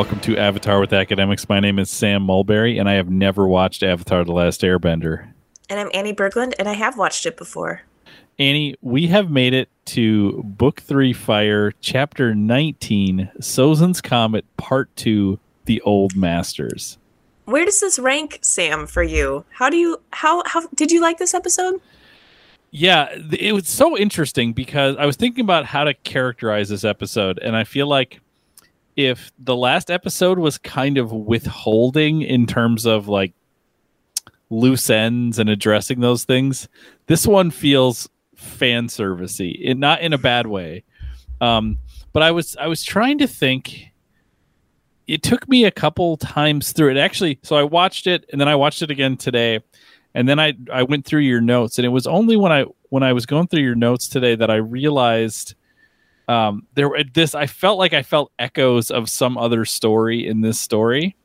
Welcome to Avatar with Academics. My name is Sam Mulberry, and I have never watched Avatar The Last Airbender. And I'm Annie Berglund, and I have watched it before. Annie, we have made it to Book 3 Fire, Chapter 19, Sozin's Comet, Part 2, The Old Masters. Where does this rank, Sam, for you? How did you like this episode? Yeah, it was so interesting because I was thinking about how to characterize this episode, and I feel like if the last episode was kind of withholding in terms of like loose ends and addressing those things, this one feels fan servicey, not in a bad way. But I was trying to think. It took me a couple times through it actually. So I watched it and then I watched it again today. And then I went through your notes, and it was only when I was going through your notes today that I realized I felt like I felt echoes of some other story in this story,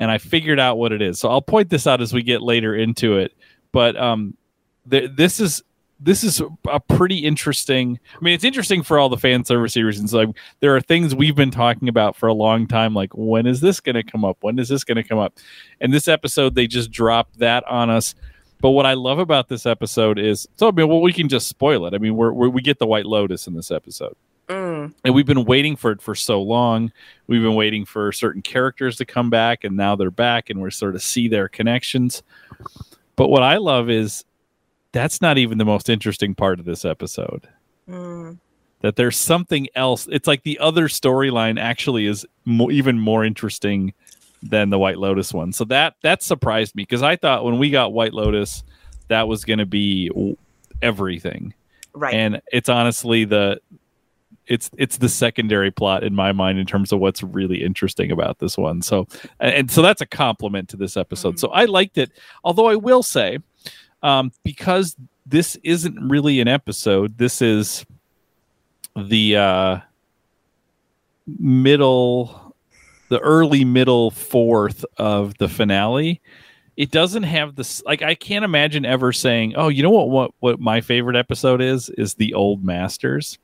and I figured out what it is. So I'll point this out as we get later into it. But this is a pretty interesting. I mean, it's interesting for all the fan service reasons. Like, there are things we've been talking about for a long time. Like, when is this going to come up? When is this going to come up? And this episode, they just dropped that on us. But what I love about this episode is, so I mean, well, we can just spoil it. I mean, we get the White Lotus in this episode, and we've been waiting for it for so long. We've been waiting for certain characters to come back, and now they're back, and we're sort of see their connections. But what I love is, that's not even the most interesting part of this episode. That there's something else. It's like the other storyline actually is even more interesting than the White Lotus one. So that surprised me, because I thought when we got White Lotus, that was going to be everything. Right. And it's honestly it's the secondary plot in my mind in terms of what's really interesting about this one. So, and so that's a compliment to this episode. So I liked it. Although I will say, because this isn't really an episode, this is the early middle fourth of the finale. It doesn't have this, like, I can't imagine ever saying, oh, you know what my favorite episode is The Old Masters,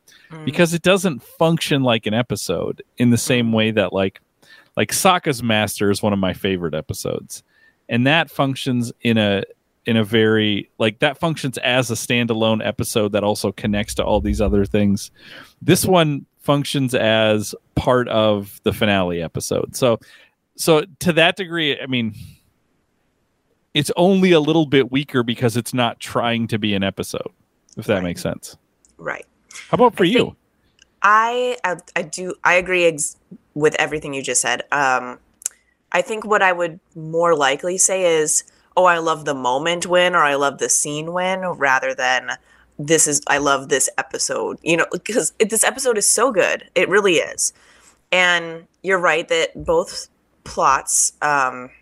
because it doesn't function like an episode in the same way that like Sokka's Master is one of my favorite episodes, and that functions in a very, like, that functions as a standalone episode that also connects to all these other things. This one functions as part of the finale episode. So to that degree, I mean, it's only a little bit weaker because it's not trying to be an episode, if that makes sense. Right. How about for you? I agree with everything you just said. I think what I would more likely say is, oh, I love the moment win, or I love the scene win, rather than I love this episode, you know, because this episode is so good. It really is. And you're right that both plots are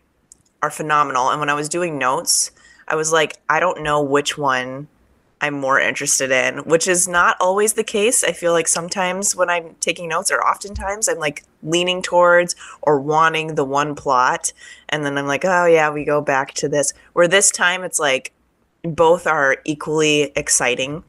phenomenal. And when I was doing notes, I was like, I don't know which one I'm more interested in, which is not always the case. I feel like sometimes when I'm taking notes, or oftentimes, I'm like leaning towards or wanting the one plot, and then I'm like, oh yeah, we go back to this. Where this time it's like both are equally exciting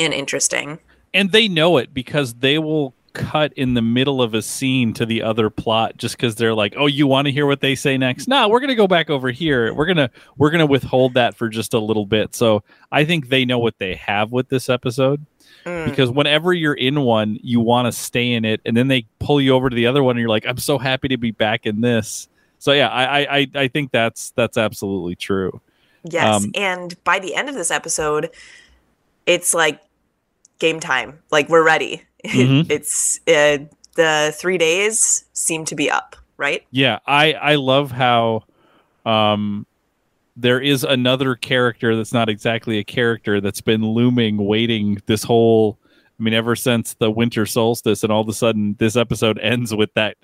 and interesting. And they know it, because they will cut in the middle of a scene to the other plot just because they're like, oh, you want to hear what they say next? No, we're gonna go back over here, we're gonna withhold that for just a little bit. So I think they know what they have with this episode, because whenever you're in one, you want to stay in it, and then they pull you over to the other one and you're like, I'm so happy to be back in this. So yeah, I think that's absolutely true. Yes. And by the end of this episode, it's like game time, like we're ready. It's the 3 days seem to be up, right? Yeah, I love how there is another character that's not exactly a character that's been looming, waiting this whole, I mean, ever since the winter solstice, and all of a sudden this episode ends with that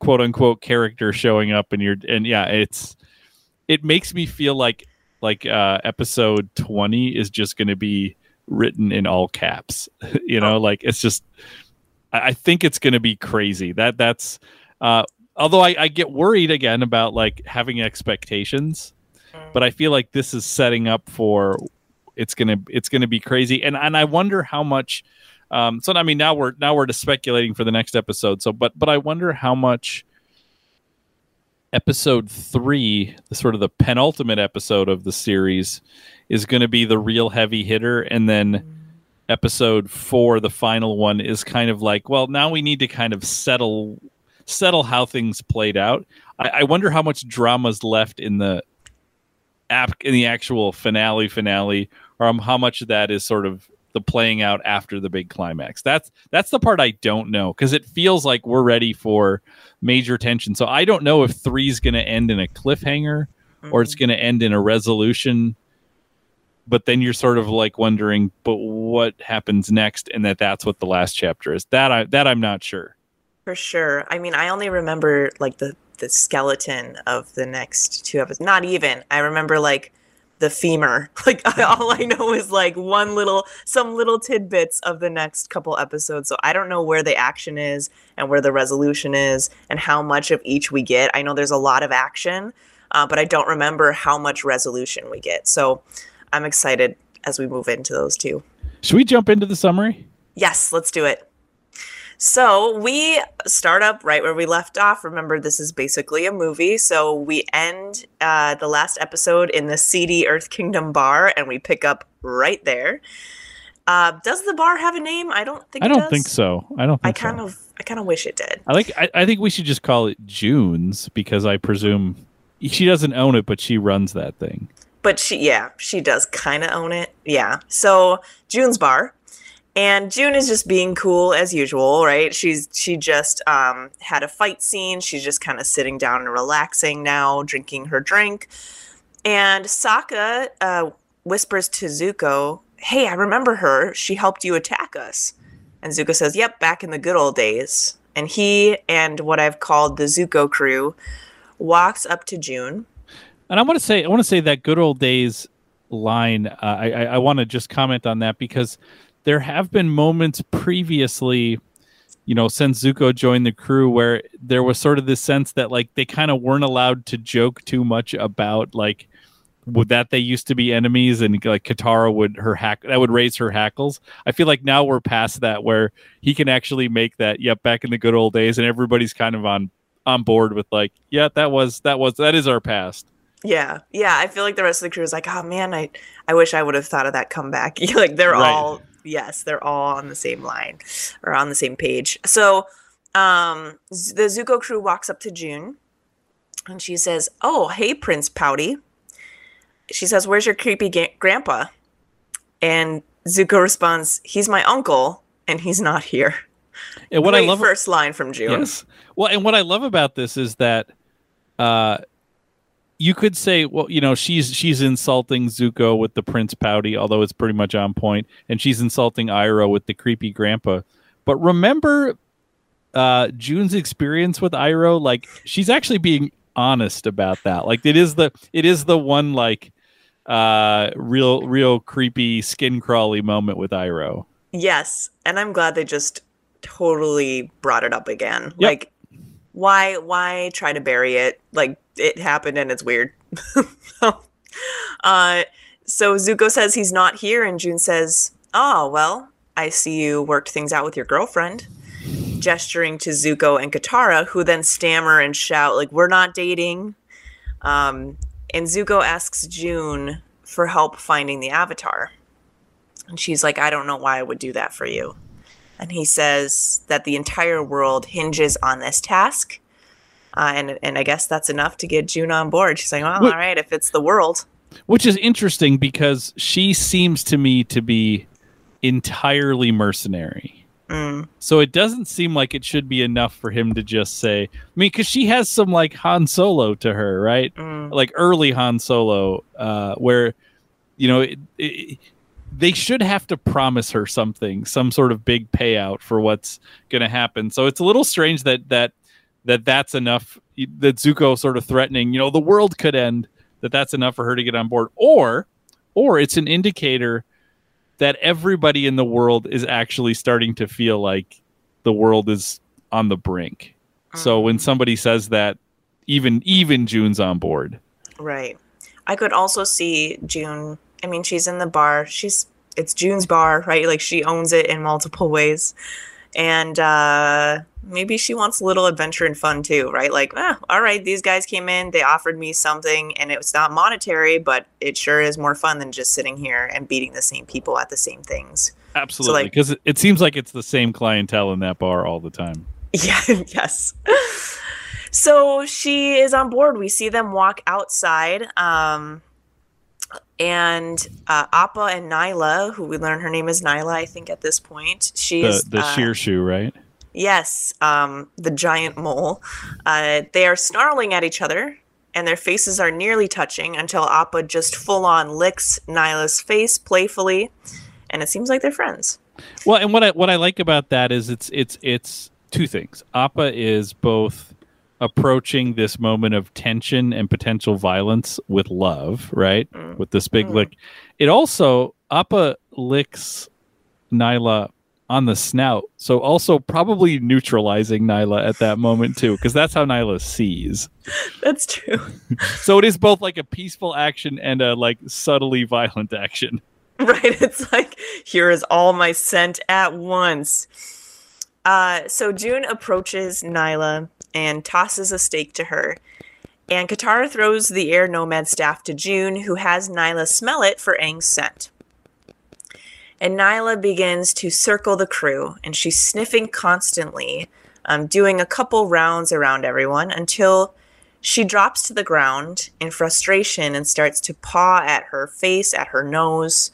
quote unquote character showing up, it makes me feel like episode 20 is just going to be written in all caps, you know, like it's just, I think it's going to be crazy. That's although I get worried again about like having expectations, but I feel like this is setting up for it's gonna be crazy, and I wonder how much. So I mean, now we're just speculating for the next episode. So, but I wonder how much episode 3, the sort of the penultimate episode of the series, is going to be the real heavy hitter, and then episode 4, the final one, is kind of like, well, now we need to kind of settle how things played out. I wonder how much drama's left in the actual finale, or how much of that is sort of the playing out after the big climax. That's the part I don't know, because it feels like we're ready for major tension. So I don't know if 3's going to end in a cliffhanger or it's going to end in a resolution. But then you're sort of like wondering, but what happens next? And that's what the last chapter is. That I'm not sure. For sure. I mean, I only remember like the skeleton of the next 2 episodes. Not even. I remember like the femur. Like all I know is like some little tidbits of the next couple episodes. So I don't know where the action is and where the resolution is and how much of each we get. I know there's a lot of action, but I don't remember how much resolution we get. So I'm excited as we move into those 2. Should we jump into the summary? Yes, let's do it. So we start up right where we left off. Remember, this is basically a movie. So we end the last episode in the seedy Earth Kingdom bar, and we pick up right there. Does the bar have a name? I don't think so. I kind of wish it did. I think we should just call it June's, because I presume she doesn't own it, but she runs that thing. But she does kind of own it. Yeah. So June's bar. And June is just being cool as usual, right? She just had a fight scene. She's just kind of sitting down and relaxing now, drinking her drink. And Sokka whispers to Zuko, "Hey, I remember her. She helped you attack us." And Zuko says, "Yep, back in the good old days." And he and what I've called the Zuko crew walks up to June. And I want to say that good old days line. I want to just comment on that, because there have been moments previously, you know, since Zuko joined the crew, where there was sort of this sense that like they kind of weren't allowed to joke too much about like that they used to be enemies, and like Katara would raise her hackles. I feel like now we're past that, where he can actually make that, "Yep, back in the good old days," and everybody's kind of on board with like, "Yeah, that is our past." Yeah. I feel like the rest of the crew is like, "Oh man, I wish I would have thought of that comeback." Like they're right. They're all on the same line or on the same page. So the Zuko crew walks up to June, and she says, "Oh, hey, Prince Pouty." She says, "Where's your creepy grandpa?" And Zuko responds, "He's my uncle, and he's not here." And what first line from June. Yes. Well, and what I love about this is that you could say, well, you know, she's insulting Zuko with the Prince Pouty, although it's pretty much on point, and she's insulting Iroh with the creepy grandpa. But remember June's experience with Iroh, like she's actually being honest about that. Like it is the one like real creepy skin crawly moment with Iroh. Yes, and I'm glad they just totally brought it up again. Yep. Like why try to bury it? Like it happened and it's weird. So Zuko says he's not here, and June says, "Oh, well, I see you worked things out with your girlfriend," gesturing to Zuko and Katara, who then stammer and shout, like, "We're not dating." And Zuko asks June for help finding the Avatar. And she's like, "I don't know why I would do that for you." And he says that the entire world hinges on this task. And I guess that's enough to get June on board. She's like, "Well, all right, if it's the world." Which is interesting, because she seems to me to be entirely mercenary. So it doesn't seem like it should be enough for him to just say, I mean, because she has some like Han Solo to her, right? Like early Han Solo, where, you know, they should have to promise her something, some sort of big payout for what's going to happen. So it's a little strange that's enough, that Zuko sort of threatening, you know, the world could end, that's enough for her to get on board. Or it's an indicator that everybody in the world is actually starting to feel like the world is on the brink. So when somebody says that, even June's on board. Right. I could also see June. I mean, she's in the bar. It's June's bar, right? Like she owns it in multiple ways. And maybe she wants a little adventure and fun too, right? Like, all right, these guys came in, they offered me something, and it's not monetary, but it sure is more fun than just sitting here and beating the same people at the same things. Absolutely, because so, like, it seems like it's the same clientele in that bar all the time. Yeah, yes. So she is on board. We see them walk outside. And Appa and Nyla, who we learn her name is Nyla, I think at this point. She's the Shearshoe, right? Yes, the giant mole. They are snarling at each other, and their faces are nearly touching until Appa just full-on licks Nyla's face playfully, and it seems like they're friends. Well, and what I like about that is it's two things. Appa is both approaching this moment of tension and potential violence with love, right? With this big lick. It also, Appa licks Nyla on the snout, so also probably neutralizing Nyla at that moment too, because that's how Nyla sees. That's true. So it is both like a peaceful action and a like subtly violent action. Right, it's like, here is all my scent at once. So June approaches Nyla and tosses a stake to her. And Katara throws the air nomad staff to June, who has Nyla smell it for Aang's scent. And Nyla begins to circle the crew, and she's sniffing constantly, doing a couple rounds around everyone until she drops to the ground in frustration and starts to paw at her face, at her nose.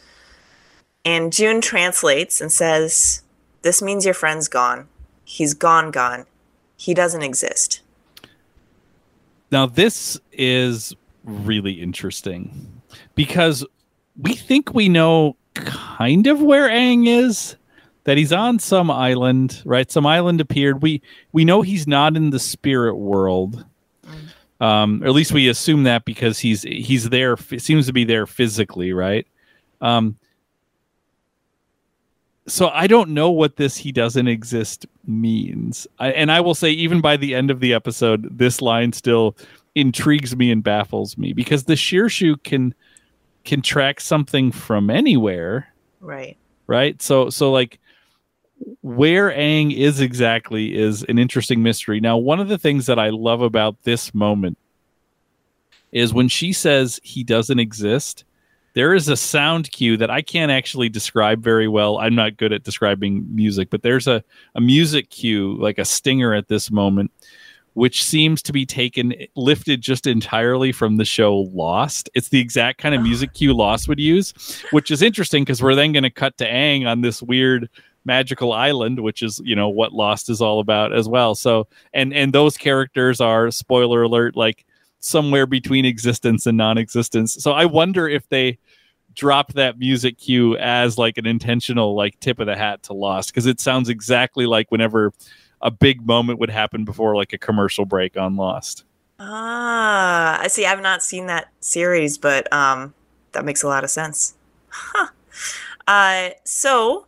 And June translates and says, "This means your friend's gone. He's gone. He doesn't exist." Now, this is really interesting because we think we know kind of where Aang is, that he's on some island, right? Some island appeared. We know he's not in the spirit world, or at least we assume that because he's there, seems to be there physically, right? So I don't know what this "he doesn't exist" means. And I will say, even by the end of the episode, this line still intrigues me and baffles me, because the Shearshoe can track something from anywhere. Right. Right? So like, where Aang is exactly is an interesting mystery. Now, one of the things that I love about this moment is when she says "he doesn't exist," there is a sound cue that I can't actually describe very well. I'm not good at describing music, but there's a music cue, like a stinger at this moment, which seems to be lifted just entirely from the show Lost. It's the exact kind of music cue Lost would use, which is interesting because we're then going to cut to Aang on this weird magical island, which is, you know, what Lost is all about as well. So, and those characters are, spoiler alert, like somewhere between existence and non-existence. So I wonder if they dropped that music cue as like an intentional, like, tip of the hat to Lost, because it sounds exactly like whenever a big moment would happen before like a commercial break on Lost. I see. I've not seen that series, but that makes a lot of sense. Huh. So,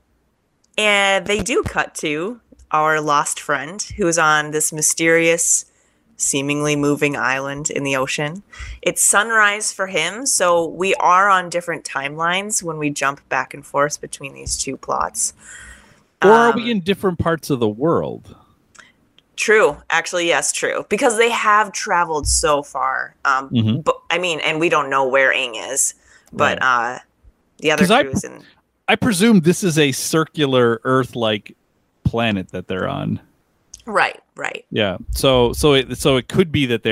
and they do cut to our lost friend who is on this mysterious, seemingly moving island in the ocean. It's sunrise for him, so we are on different timelines when we jump back and forth between these two plots. Or are we in different parts of the world? True. Actually, yes, true. Because they have traveled so far. But, I mean, and we don't know where Aang is, but right. The other crew is in... I presume this is a circular Earth-like planet that they're on. Right. Yeah. So it could be that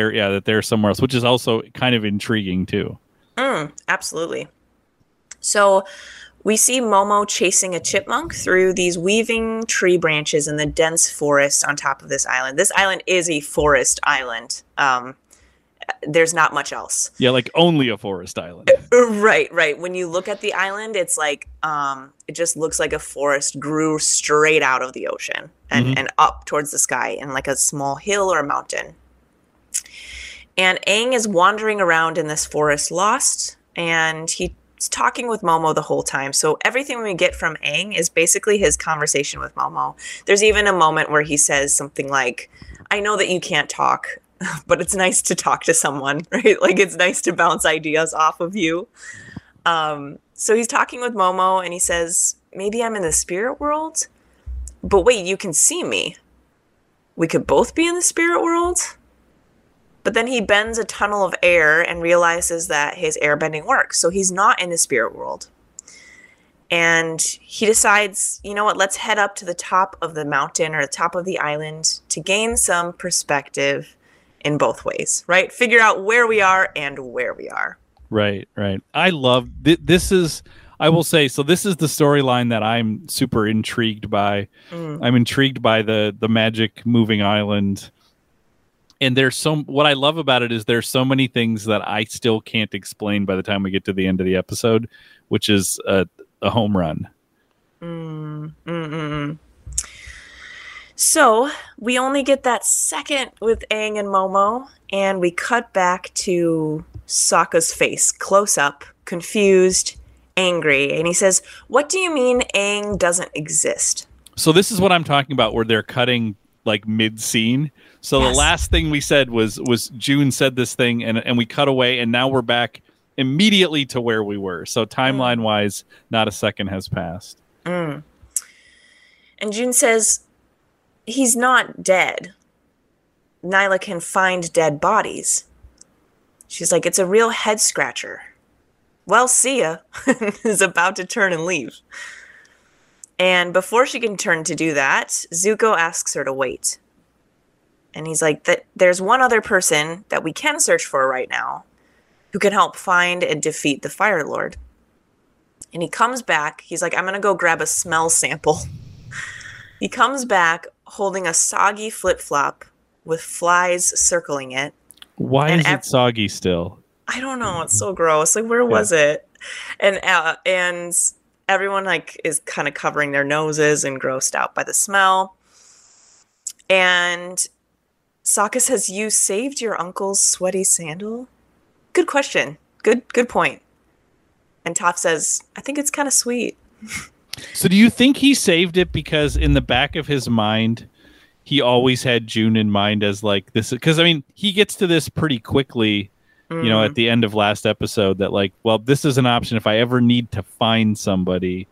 they're somewhere else, which is also kind of intriguing too. Absolutely. So we see Momo chasing a chipmunk through these weaving tree branches in the dense forest on top of this island. This island is a forest island. There's not much else. Yeah, like only a forest island. Right. When you look at the island, it's like it just looks like a forest grew straight out of the ocean and up towards the sky in like a small hill or a mountain. And Aang is wandering around in this forest lost, and he's talking with Momo the whole time. So everything we get from Aang is basically his conversation with Momo. There's even a moment where he says something like, "I know that you can't talk, but it's nice to talk to someone," right? Like, it's nice to bounce ideas off of you. So he's talking with Momo, and he says, "Maybe I'm in the spirit world. But wait, you can see me. We could both be in the spirit world? But then he bends a tunnel of air and realizes that his airbending works. So he's not in the spirit world. And he decides, you know what, let's head up to the top of the mountain or the top of the island to gain some perspective in both ways, right? Figure out where we are and where we are. Right, right. I love this is, I will say, so this is the storyline that I'm super intrigued by. I'm intrigued by the magic moving island. And there's what I love about it is there's so many things that I still can't explain by the time we get to the end of the episode, which is a home run. So we only get that second with Aang and Momo, and we cut back to Sokka's face, close up, confused, angry. And he says, "What do you mean Aang doesn't exist?" So this is what I'm talking about where they're cutting like mid-scene. So yes. The last thing we said was June said this thing, and we cut away, and now we're back immediately to where we were. So timeline-wise, not a second has passed. And June says, he's not dead. Nyla can find dead bodies. She's like, it's a real head-scratcher. Well, see ya. Is about to turn and leave. And before she can turn to do that, Zuko asks her to wait. And he's like, there's one other person that we can search for right now who can help find and defeat the Fire Lord. And he comes back. He's like, I'm going to go grab a smell sample. He comes back holding a soggy flip-flop with flies circling it. Why is it soggy still? I don't know. It's so gross. Like, where was it? And everyone like is kind of covering their noses and grossed out by the smell. And Sokka says, you saved your uncle's sweaty sandal? Good question. Good point. And Toph says, I think it's kind of sweet. So do you think he saved it because in the back of his mind, he always had June in mind as like this? Because, I mean, he gets to this pretty quickly, you know, at the end of last episode that like, well, this is an option if I ever need to find somebody.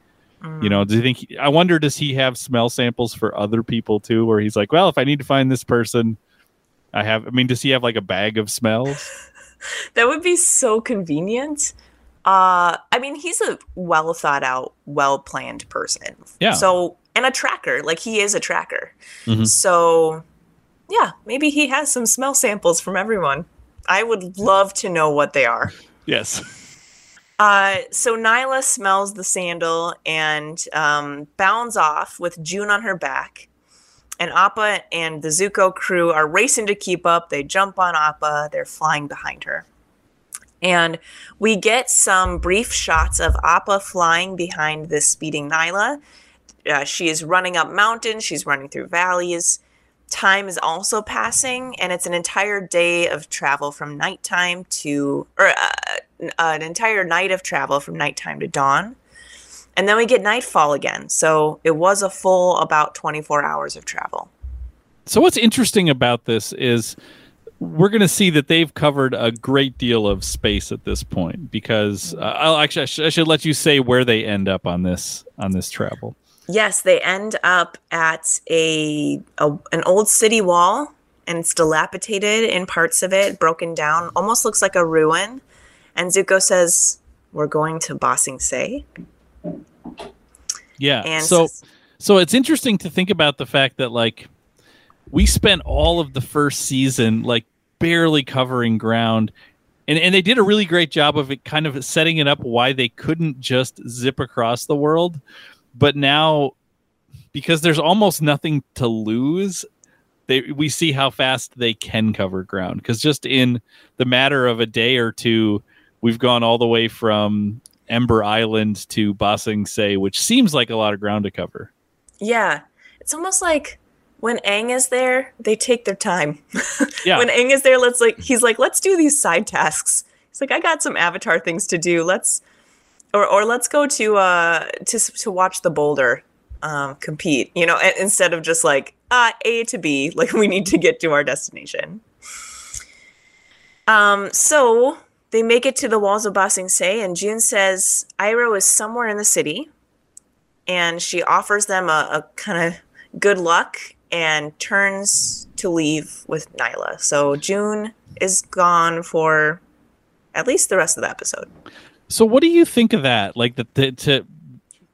You know, do you think I wonder, does he have smell samples for other people, too, where he's like, well, if I need to find this person, does he have like a bag of smells? That would be so convenient. He's a well thought out, well planned person. Yeah. So, and a tracker, like he is a tracker. So, yeah, maybe he has some smell samples from everyone. I would love to know what they are. Yes. So Nyla smells the sandal and bounds off with June on her back. And Appa and the Zuko crew are racing to keep up. They jump on Appa. They're flying behind her. And we get some brief shots of Appa flying behind this speeding Nyla. She is running up mountains. She's running through valleys. Time is also passing. And it's an entire day of travel from nighttime to... an entire night of travel from nighttime to dawn. And then we get nightfall again. So it was a full about 24 hours of travel. So what's interesting about this is we're going to see that they've covered a great deal of space at this point because I should let you say where they end up on this travel. Yes, they end up at an old city wall, and it's dilapidated in parts of it, broken down, almost looks like a ruin. And Zuko says, we're going to Ba Sing Se. Yeah. And so it's interesting to think about the fact that like we spent all of the first season like barely covering ground, and they did a really great job of it kind of setting it up why they couldn't just zip across the world. But now because there's almost nothing to lose, we see how fast they can cover ground. 'Cause just in the matter of a day or two, we've gone all the way from Ember Island to Ba Sing Se, which seems like a lot of ground to cover. Yeah. It's almost like when Aang is there, they take their time. Yeah. When Aang is there, let's do these side tasks. He's like, I got some Avatar things to do. Let's go to watch the boulder compete, you know, instead of just like A to B, like we need to get to our destination. So they make it to the walls of Ba Sing Se, and June says Iroh is somewhere in the city, and she offers them a kind of good luck and turns to leave with Nyla. So June is gone for at least the rest of the episode. So what do you think of that? Like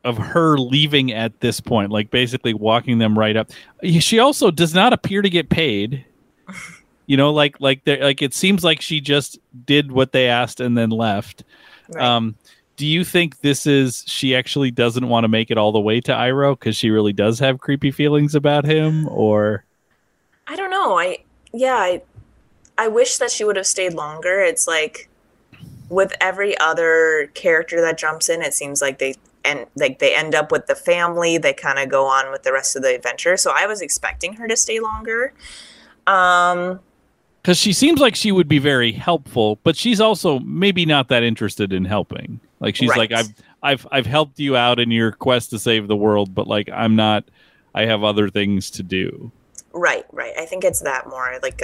of her leaving at this point, like basically walking them right up. She also does not appear to get paid. You know, like it seems like she just did what they asked and then left. Right. Do you think she actually doesn't want to make it all the way to Iroh because she really does have creepy feelings about him, or? I don't know. I wish that she would have stayed longer. It's like with every other character that jumps in, it seems like they end up with the family. They kind of go on with the rest of the adventure. So I was expecting her to stay longer. Because she seems like she would be very helpful, but she's also maybe not that interested in helping. Like she's right. Like, I've helped you out in your quest to save the world, but like I have other things to do. Right. I think it's that more. Like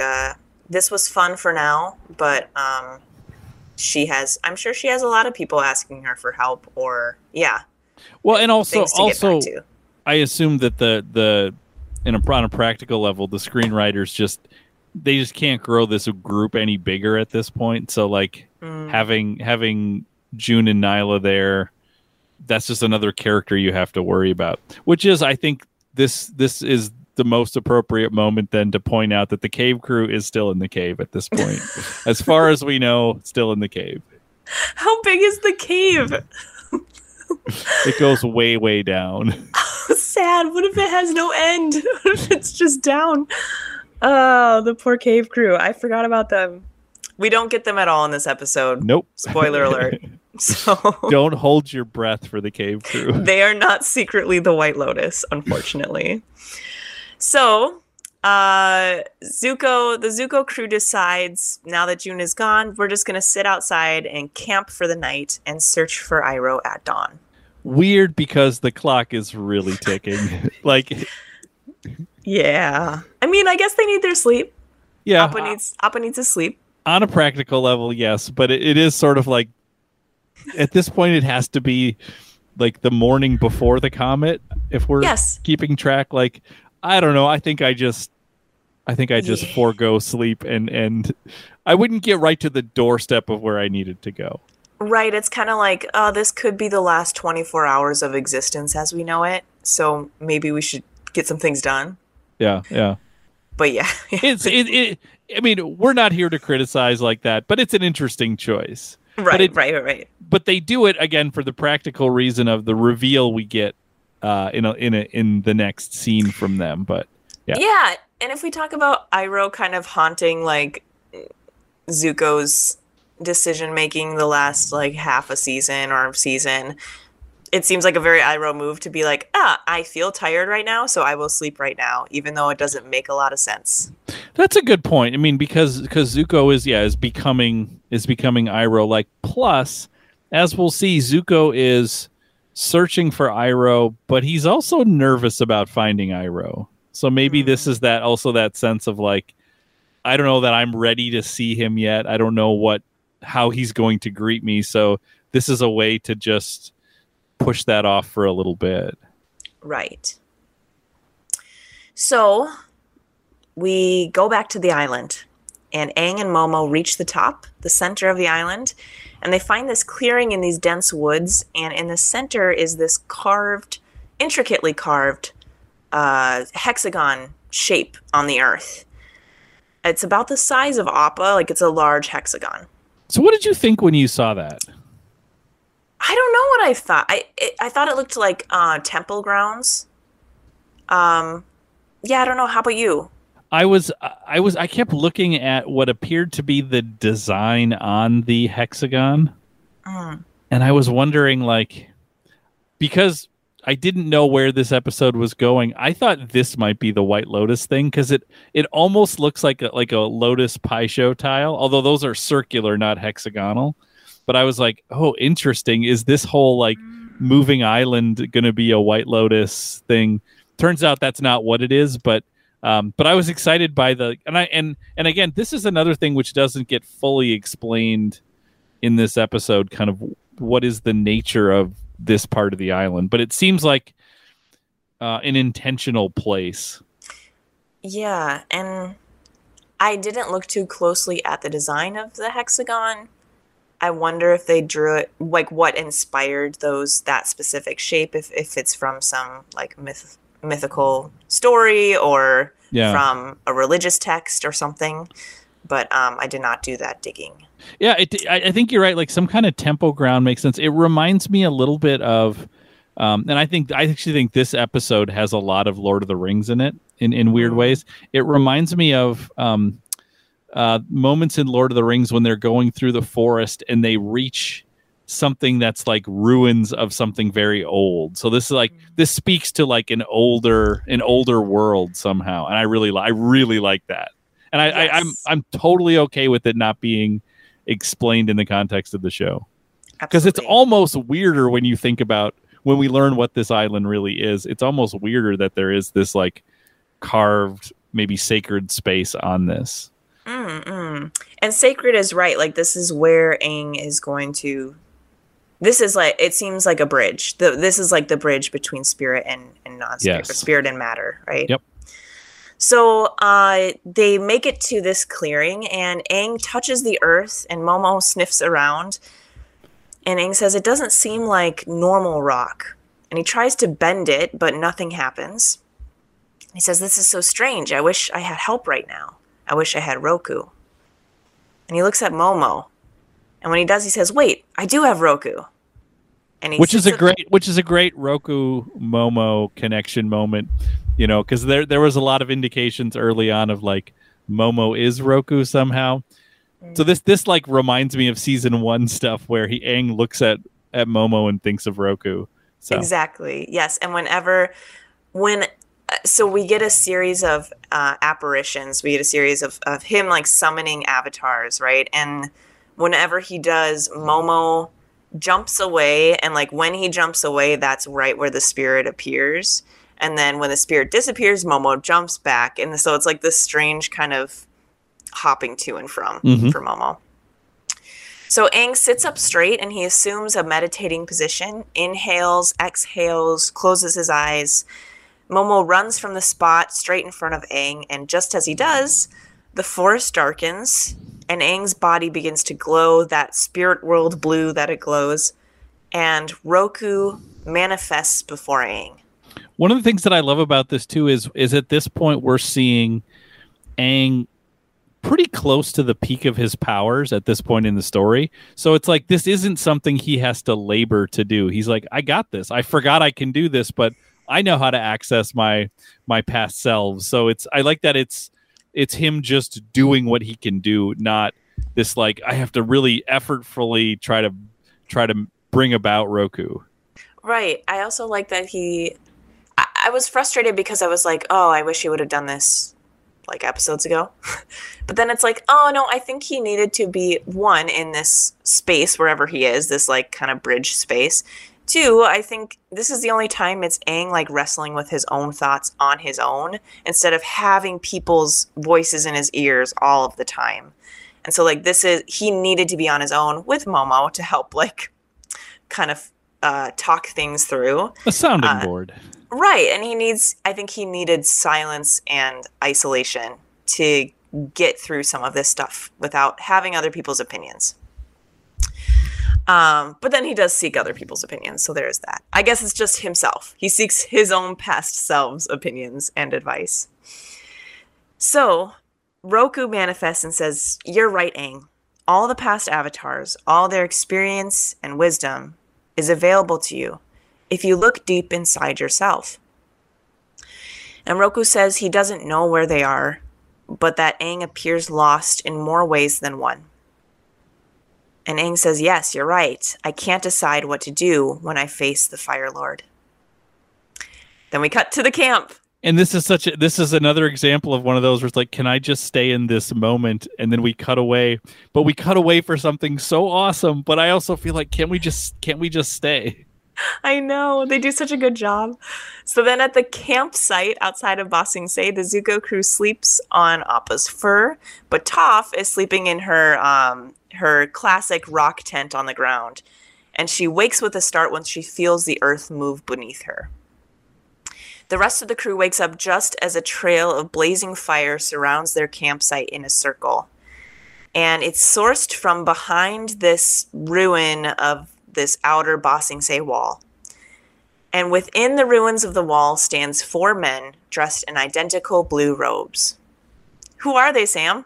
this was fun for now, but I'm sure she has a lot of people asking her for help or yeah. Well, and also I assume that on a practical level, the screenwriters just can't grow this group any bigger at this point. So like having June and Nyla there, that's just another character you have to worry about, which is, I think this is the most appropriate moment then to point out that the cave crew is still in the cave at this point. As far as we know, still in the cave. How big is the cave? It goes way, way down. Oh, sad. What if it has no end? What if it's just down? Oh, the poor cave crew. I forgot about them. We don't get them at all in this episode. Nope. Spoiler alert. So don't hold your breath for the cave crew. They are not secretly the White Lotus, unfortunately. So the Zuko crew decides now that June is gone, we're just going to sit outside and camp for the night and search for Iroh at dawn. Weird, because the clock is really ticking. Like, yeah. I mean, I guess they need their sleep. Yeah. Appa needs his sleep. On a practical level, yes, but it is sort of like, at this point, it has to be like the morning before the comet. If we're keeping track, like, I don't know. I think I just forego sleep and I wouldn't get right to the doorstep of where I needed to go. Right. It's kind of like, oh, this could be the last 24 hours of existence as we know it. So maybe we should get some things done. Yeah. But yeah, I mean, we're not here to criticize like that, but it's an interesting choice. Right. But they do it again for the practical reason of the reveal we get in the next scene from them. But yeah. And if we talk about Iroh kind of haunting like Zuko's decision making the last like half a season or season, it seems like a very Iroh move to be like, I feel tired right now, so I will sleep right now, even though it doesn't make a lot of sense. That's a good point. I mean, because Zuko is becoming Iroh like. Plus, as we'll see, Zuko is searching for Iroh, but he's also nervous about finding Iroh. So maybe this is that also that sense of like, I don't know that I'm ready to see him yet. I don't know how he's going to greet me. So this is a way to just push that off for a little bit. Right. So we go back to the island, and Aang and Momo reach the top, the center of the island, and they find this clearing in these dense woods, and in the center is this intricately carved hexagon shape on the earth. It's about the size of Appa, like it's a large hexagon. So what did you think when you saw that? I don't know what I thought. I thought it looked like temple grounds. Yeah, I don't know. How about you? I kept looking at what appeared to be the design on the hexagon. And I was wondering, like, because I didn't know where this episode was going, I thought this might be the White Lotus thing, because it almost looks like a Lotus Pai Sho tile, although those are circular, not hexagonal. But I was like, oh, interesting. Is this whole like moving island going to be a White Lotus thing? Turns out that's not what it is. But I was excited by and again, this is another thing which doesn't get fully explained in this episode. Kind of what is the nature of this part of the island? But it seems like an intentional place. Yeah, and I didn't look too closely at the design of the hexagon. I wonder if they drew it, like, what inspired that specific shape, if it's from some, like, mythical story or from a religious text or something. But I did not do that digging. Yeah, I think you're right. Like, some kind of tempo ground makes sense. It reminds me a little bit of, and I actually think this episode has a lot of Lord of the Rings in it in weird ways. It reminds me of moments in Lord of the Rings when they're going through the forest and they reach something that's like ruins of something very old. So this is like, this speaks to like an older world somehow. And I really like that. And I'm totally okay with it not being explained in the context of the show, because it's almost weirder when you think about, when we learn what this island really is, it's almost weirder that there is this like carved, maybe sacred space on this. And sacred is right. Like, this is where Aang is going to, this is like, it seems like a bridge. This is like the bridge between spirit and non-spirit, or spirit and matter, right? Yep. So they make it to this clearing, and Aang touches the earth, and Momo sniffs around, and Aang says, it doesn't seem like normal rock. And he tries to bend it, but nothing happens. He says, this is so strange. I wish I had help right now. I wish I had Roku. And he looks at Momo. And when he does, he says, wait, I do have Roku. And he which is a great Roku Momo connection moment, you know, because there was a lot of indications early on of like Momo is Roku somehow. So this like reminds me of season 1 stuff where Aang looks at Momo and thinks of Roku. So. Exactly. Yes. And so we get a series of apparitions. We get a series of him like summoning avatars, right? And whenever he does, Momo jumps away. And like when he jumps away, that's right where the spirit appears. And then when the spirit disappears, Momo jumps back. And so it's like this strange kind of hopping to and from for Momo. So Aang sits up straight and he assumes a meditating position, inhales, exhales, closes his eyes. Momo runs from the spot straight in front of Aang, and just as he does, the forest darkens, and Aang's body begins to glow that spirit world blue that it glows, and Roku manifests before Aang. One of the things that I love about this, too, is at this point we're seeing Aang pretty close to the peak of his powers at this point in the story. So it's like, this isn't something he has to labor to do. He's like, I got this. I forgot I can do this, but I know how to access my past selves. So I like that it's him just doing what he can do, not this like I have to really effortfully try to bring about Roku. Right. I also like that I was frustrated because I was like, oh, I wish he would have done this like episodes ago. But then it's like, oh no, I think he needed to be one in this space wherever he is, this like kind of bridge space. 2, I think this is the only time it's Aang like wrestling with his own thoughts on his own instead of having people's voices in his ears all of the time. And so like he needed to be on his own with Momo to help like kind of talk things through. A sounding board. Right. And I think he needed silence and isolation to get through some of this stuff without having other people's opinions. But then he does seek other people's opinions, so there is that. I guess it's just himself. He seeks his own past selves' opinions and advice. So, Roku manifests and says, you're right, Aang. All the past avatars, all their experience and wisdom is available to you if you look deep inside yourself. And Roku says he doesn't know where they are, but that Aang appears lost in more ways than one. And Aang says, yes, you're right. I can't decide what to do when I face the Fire Lord. Then we cut to the camp. And this is another example of one of those where it's like, can I just stay in this moment? And then we cut away. But we cut away for something so awesome. But I also feel like, can't we just stay? I know. They do such a good job. So then at the campsite outside of Ba Sing Se, the Zuko crew sleeps on Appa's fur. But Toph is sleeping in her classic rock tent on the ground, and she wakes with a start once she feels the earth move beneath her. The rest of the crew wakes up just as a trail of blazing fire surrounds their campsite in a circle. And it's sourced from behind this ruin of this outer Ba Sing Se wall. And within the ruins of the wall stands four men dressed in identical blue robes. Who are they, Sam?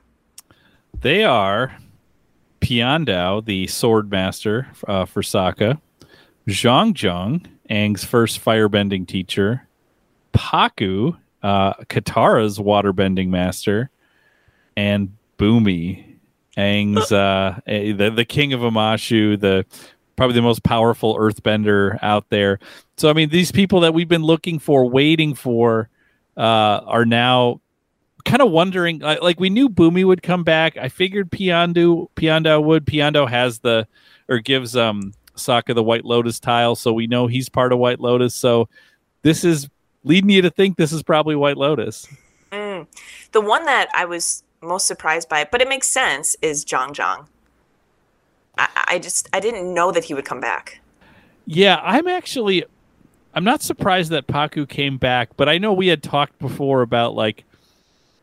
They are Piandao, the sword master for Sokka, Jeong Jeong, Aang's first firebending teacher, Paku, Katara's waterbending master, and Bumi, Aang's the king of Omashu, probably the most powerful earthbender out there. So, I mean, these people that we've been looking for, waiting for, are now kind of wondering. Like, we knew Bumi would come back. I figured Piandao would. Piandao has gives Sokka the White Lotus tile, so we know he's part of White Lotus. So this is leading you to think this is probably White Lotus. Mm. The one that I was most surprised by, but it makes sense, is Jeong Jeong. I didn't know that he would come back. Yeah, I'm not surprised that Paku came back, but I know we had talked before about, like,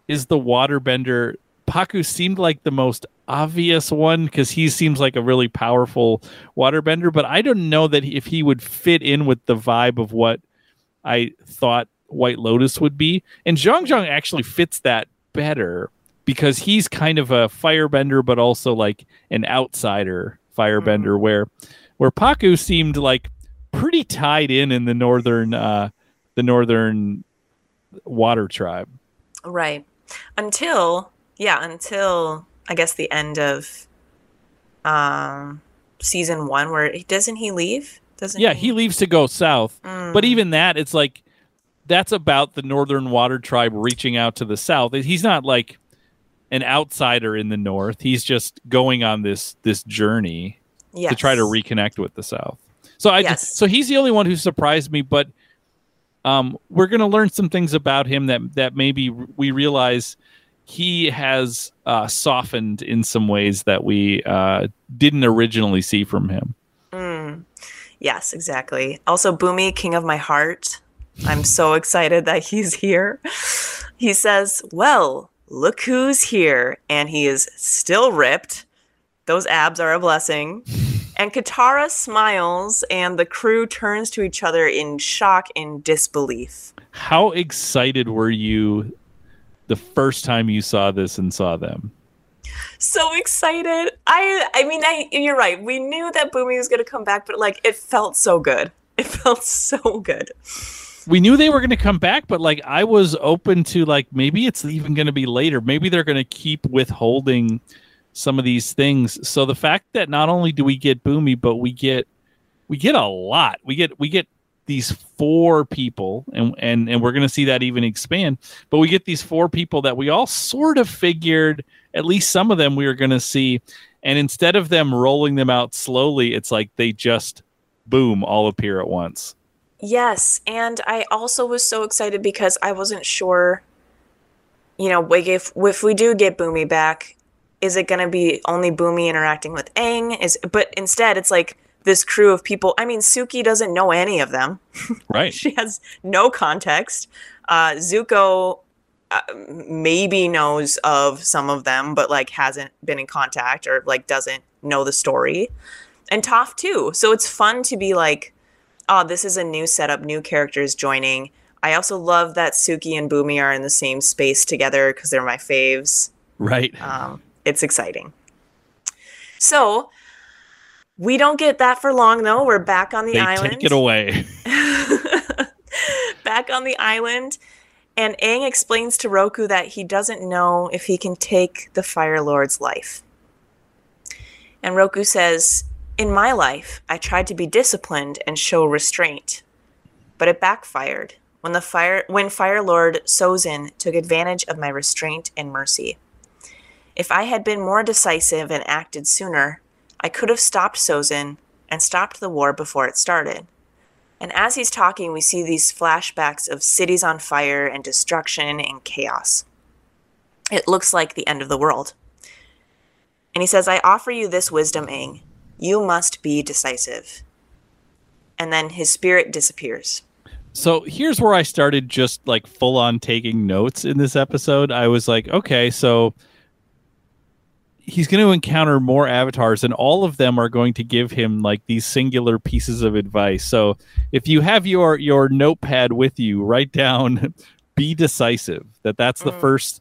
is the waterbender, Paku seemed like the most obvious one because he seems like a really powerful waterbender, but I don't know that if he would fit in with the vibe of what I thought White Lotus would be. And Jeong Jeong actually fits that better, because he's kind of a firebender, but also like an outsider firebender, mm-hmm. where Paku seemed like pretty tied in the northern water tribe. Right. Until I guess the end of season 1, where doesn't he leave? He leaves to go south. Mm. But even that, it's like, that's about the northern water tribe reaching out to the south. He's not like an outsider in the north. He's just going on this journey, yes, to try to reconnect with the south. So so he's the only one who surprised me, but we're going to learn some things about him that maybe we realize he has softened in some ways that we didn't originally see from him. Mm. Yes, exactly. Also, Bumi, king of my heart. I'm so excited that he's here. He says, well, look who's here, and he is still ripped. Those abs are a blessing. And Katara smiles, and the crew turns to each other in shock and disbelief. How excited were you the first time you saw this and saw them? So excited. I mean, you're right. We knew that Bumi was going to come back, but like, it felt so good. It felt so good. We knew they were going to come back, but like, I was open to like, maybe it's even going to be later. Maybe they're going to keep withholding some of these things. So the fact that not only do we get Bumi, but we get a lot. We get these four people, and we're going to see that even expand. But we get these four people that we all sort of figured, at least some of them, we were going to see. And instead of them rolling them out slowly, it's like they just boom, all appear at once. Yes, and I also was so excited because I wasn't sure, you know, like if we do get Bumi back, is it going to be only Bumi interacting with Aang? But instead, it's like this crew of people. I mean, Suki doesn't know any of them. Right. She has no context. Zuko maybe knows of some of them, but like hasn't been in contact or like doesn't know the story. And Toph too. So it's fun to be like, oh, this is a new setup, new characters joining. I also love that Suki and Bumi are in the same space together because they're my faves. Right. It's exciting. So we don't get that for long, though. We're back on the island. Take it away. Back on the island. And Aang explains to Roku that he doesn't know if he can take the Fire Lord's life. And Roku says, in my life, I tried to be disciplined and show restraint, but it backfired when Fire Lord Sozin took advantage of my restraint and mercy. If I had been more decisive and acted sooner, I could have stopped Sozin and stopped the war before it started. And as he's talking, we see these flashbacks of cities on fire and destruction and chaos. It looks like the end of the world. And he says, I offer you this wisdom, Aang. You must be decisive. And then his spirit disappears. So here's where I started just like full on taking notes in this episode. I was like, okay, so he's going to encounter more avatars and all of them are going to give him like these singular pieces of advice. So if you have your notepad with you, write down, be decisive. That's the first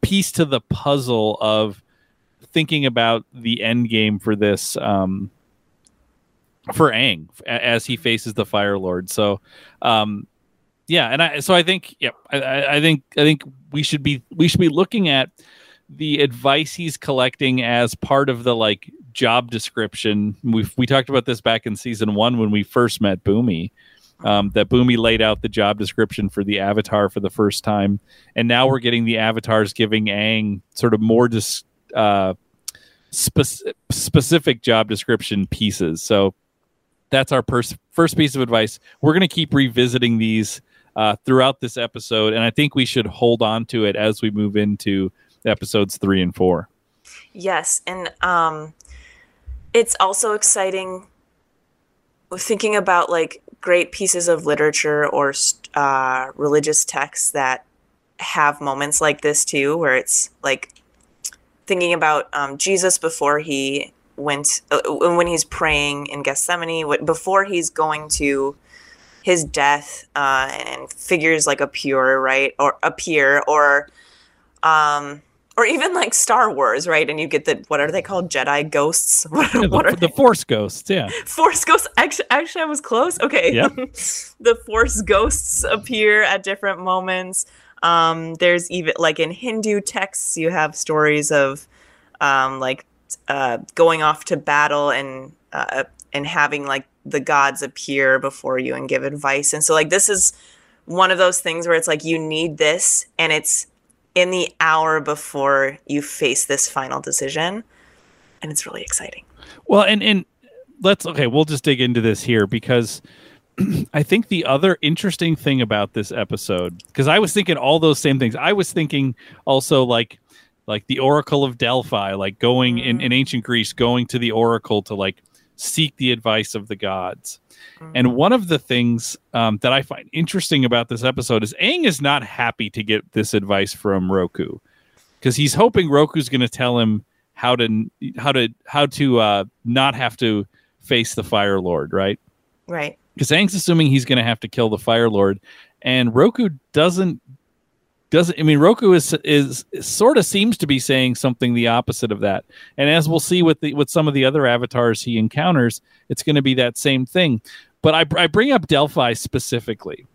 piece to the puzzle of thinking about the end game for this, for Aang as he faces the Fire Lord. So, I think we should be looking at the advice he's collecting as part of the like job description. We talked about this back in season 1 when we first met Bumi, that Bumi laid out the job description for the Avatar for the first time. And now we're getting the Avatars giving Aang sort of more specific job description pieces. So that's our first piece of advice. We're going to keep revisiting these throughout this episode, and I think we should hold on to it as we move into episodes 3 and 4. Yes, and it's also exciting thinking about like great pieces of literature or religious texts that have moments like this too, where it's like thinking about Jesus before he went, when he's praying in Gethsemane, before he's going to his death, and figures like appear, or even like Star Wars, right? And you get the, what are they called? Jedi ghosts? The Force ghosts, yeah. Force ghosts. Actually, I was close. Okay. Yep. The Force ghosts appear at different moments. There's even like in Hindu texts, you have stories of going off to battle and having like the gods appear before you and give advice. And so like this is one of those things where it's like you need this, and it's in the hour before you face this final decision, and it's really exciting. Well, and we'll just dig into this here because I think the other interesting thing about this episode, because I was thinking all those same things. I was thinking also like the Oracle of Delphi, like going in ancient Greece, going to the Oracle to like seek the advice of the gods. Mm. And one of the things that I find interesting about this episode is Aang is not happy to get this advice from Roku, because he's hoping Roku's going to tell him how to not have to face the Fire Lord. Right. Right. Because Aang's assuming he's going to have to kill the Fire Lord, and Roku doesn't. I mean, Roku is sort of seems to be saying something the opposite of that. And as we'll see with some of the other avatars he encounters, it's going to be that same thing. But I bring up Delphi specifically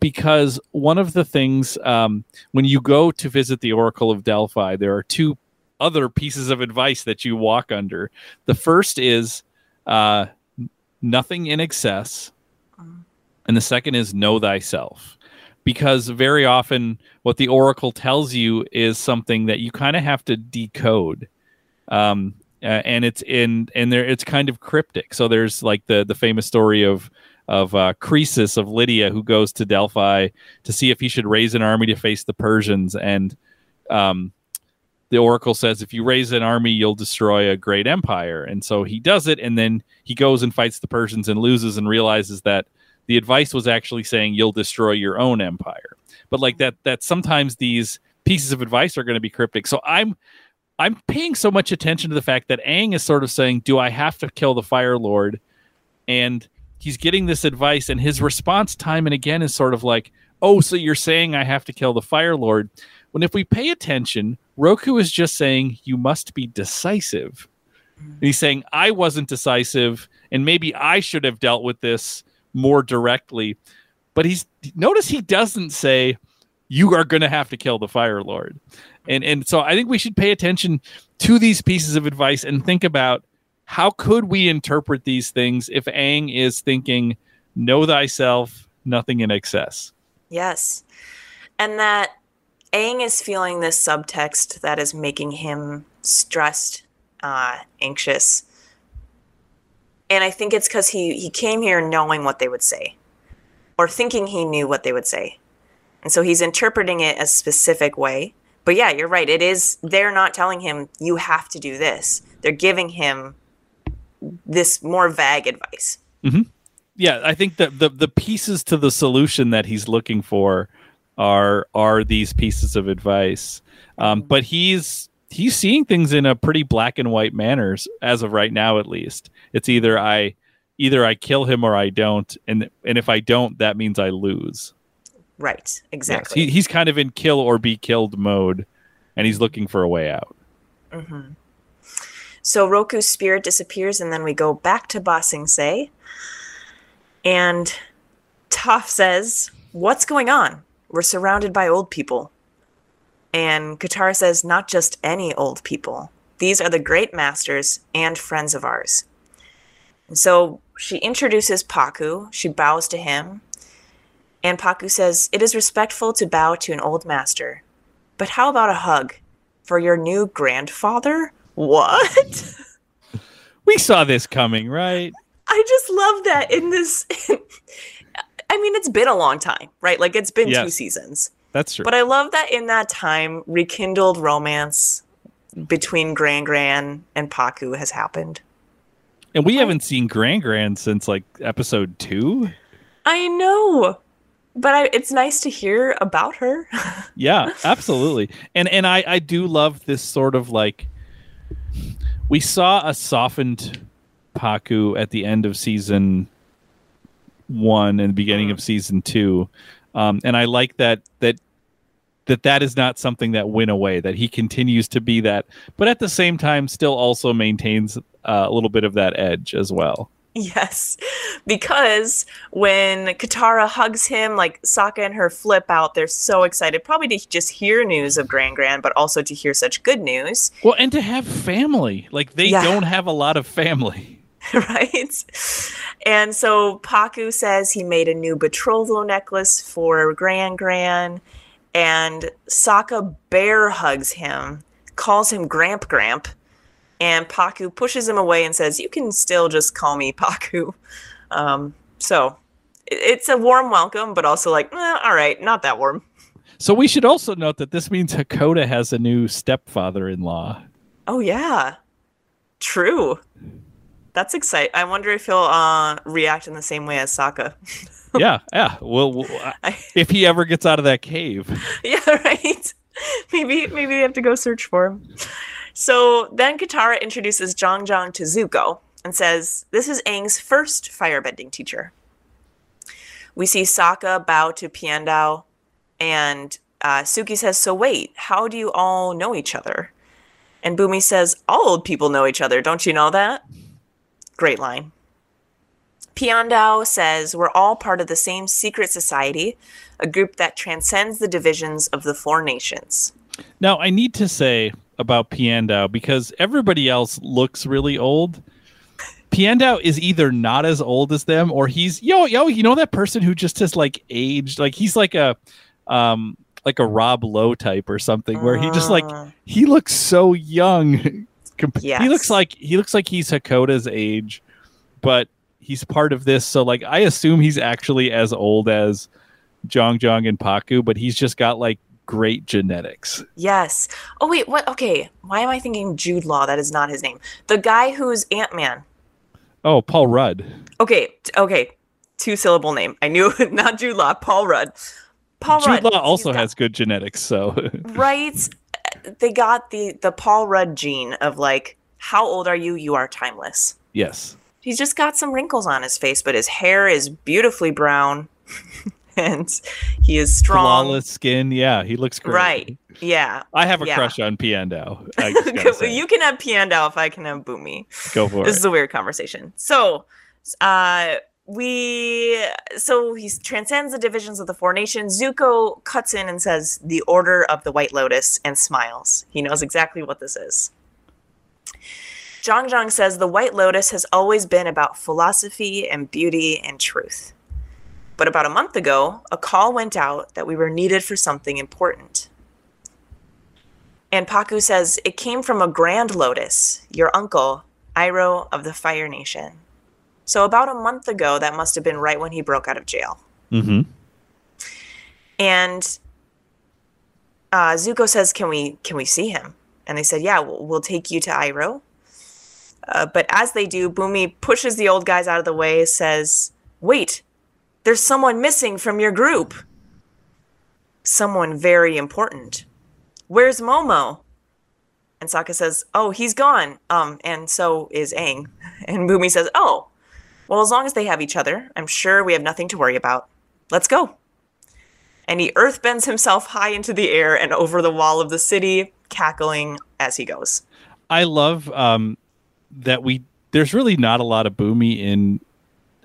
because one of the things when you go to visit the Oracle of Delphi, there are two other pieces of advice that you walk under. The first is nothing in excess. And the second is know thyself, because very often what the Oracle tells you is something that you kind of have to decode. And it's it's kind of cryptic. So there's like the famous story of Croesus of Lydia, who goes to Delphi to see if he should raise an army to face the Persians. And the Oracle says, if you raise an army, you'll destroy a great empire. And so he does it. And then he goes and fights the Persians and loses and realizes that the advice was actually saying you'll destroy your own empire. But like that sometimes these pieces of advice are going to be cryptic. So I'm paying so much attention to the fact that Aang is sort of saying, do I have to kill the Fire Lord? And he's getting this advice, and his response time and again is sort of like, oh, so you're saying I have to kill the Fire Lord. When if we pay attention, Roku is just saying you must be decisive. And he's saying I wasn't decisive, and maybe I should have dealt with this more directly. But he doesn't say you are going to have to kill the Fire Lord. And so I think we should pay attention to these pieces of advice and think about how could we interpret these things if Aang is thinking, know thyself, nothing in excess. Yes. And that Aang is feeling this subtext that is making him stressed, anxious. And I think it's because he came here knowing what they would say, or thinking he knew what they would say. And so he's interpreting it a specific way. But yeah, you're right. It is, they're not telling him, you have to do this. They're giving him this more vague advice. Mm-hmm. yeah, I think that the pieces to the solution that he's looking for are these pieces of advice. But he's seeing things in a pretty black and white manner as of right now, at least. It's either I kill him or I don't, and if I don't, that means I lose. Right, exactly. Yes, he's kind of in kill or be killed mode, and he's looking for a way out. Mm-hmm. So Roku's spirit disappears, and then we go back to Ba Sing Se. And Toph says, "What's going on? We're surrounded by old people." And Katara says, "Not just any old people. These are the great masters and friends of ours." And so she introduces Paku. She bows to him. And Paku says, "It is respectful to bow to an old master. But how about a hug for your new grandfather?" What? We saw this coming, right? I just love that in this. I mean, it's been a long time, right? Like, it's been 2 seasons. That's true. But I love that in that time, rekindled romance between Gran Gran and Paku has happened. And we haven't seen Gran Gran since, like, episode 2. I know. But it's nice to hear about her. Yeah, absolutely. And I do love this sort of, like, we saw a softened Paku at the end of season 1 and the beginning of season 2. And I like that is not something that went away, that he continues to be that, but at the same time still also maintains a little bit of that edge as well. Yes, because when Katara hugs him, like, Sokka and her flip out, they're so excited, probably to just hear news of Gran Gran, but also to hear such good news. Well, and to have family. Like, they don't have a lot of family. Right? And so Paku says he made a new betrothal necklace for Gran Gran, and Sokka bear hugs him, calls him Gramp Gramp. And Paku pushes him away and says, "You can still just call me Paku." So it's a warm welcome, but also like, all right, not that warm. So we should also note that this means Hakoda has a new stepfather-in-law. Oh, yeah. True. That's exciting. I wonder if he'll react in the same way as Sokka. Yeah. Well, if he ever gets out of that cave. Yeah, right. Maybe they have to go search for him. So then Katara introduces Jeong Jeong to Zuko and says, "This is Aang's first firebending teacher." We see Sokka bow to Piandao, and Suki says, "So wait, how do you all know each other?" And Bumi says, "All old people know each other, don't you know that?" Great line. Piandao says, "We're all part of the same secret society, a group that transcends the divisions of the 4 nations. Now, I need to say about Piandao, because everybody else looks really old. Piandao is either not as old as them, or he's you know that person who just has, like, aged, like he's like a Rob Lowe type or something, where he just, like, he looks so young. Yes. He looks like he's Hakoda's age, but he's part of this, so, like, I assume he's actually as old as Jeong Jeong and Paku, but he's just got, like, great genetics. Yes. Oh, wait, what? Okay. Why am I thinking Jude Law? That is not his name. The guy who's Ant-Man. Oh, Paul Rudd. Okay. 2-syllable name. I knew it. Not Jude Law. Paul Rudd. Jude Law also has good genetics, so. Right. They got the Paul Rudd gene of, like, how old are you? You are timeless. Yes. He's just got some wrinkles on his face, but his hair is beautifully brown. And he is strong. Flawless skin. Yeah, he looks great. Right. Yeah. I have a crush on Piandao. You can have Piandao if I can have Bumi. Go for it. This is a weird conversation. So, he transcends the divisions of the 4 nations. Zuko cuts in and says, "The Order of the White Lotus," and smiles. He knows exactly what this is. Jeong Jeong says, "The White Lotus has always been about philosophy and beauty and truth. But about a month ago, a call went out that we were needed for something important." And Paku says, "It came from a Grand Lotus, your uncle, Iroh of the Fire Nation." So about a month ago, that must have been right when he broke out of jail. Mm-hmm. And Zuko says, "Can we see him?" And they said, "Yeah, we'll take you to Iroh." But as they do, Bumi pushes the old guys out of the way, says, Wait, there's someone missing from your group. Someone very important. Where's Momo? And Sokka says, oh, he's gone. And so is Aang. And Bumi says, oh, well, as long as they have each other, I'm sure we have nothing to worry about. Let's go. And he earthbends himself high into the air and over the wall of the city, cackling as he goes. I love that there's really not a lot of Bumi in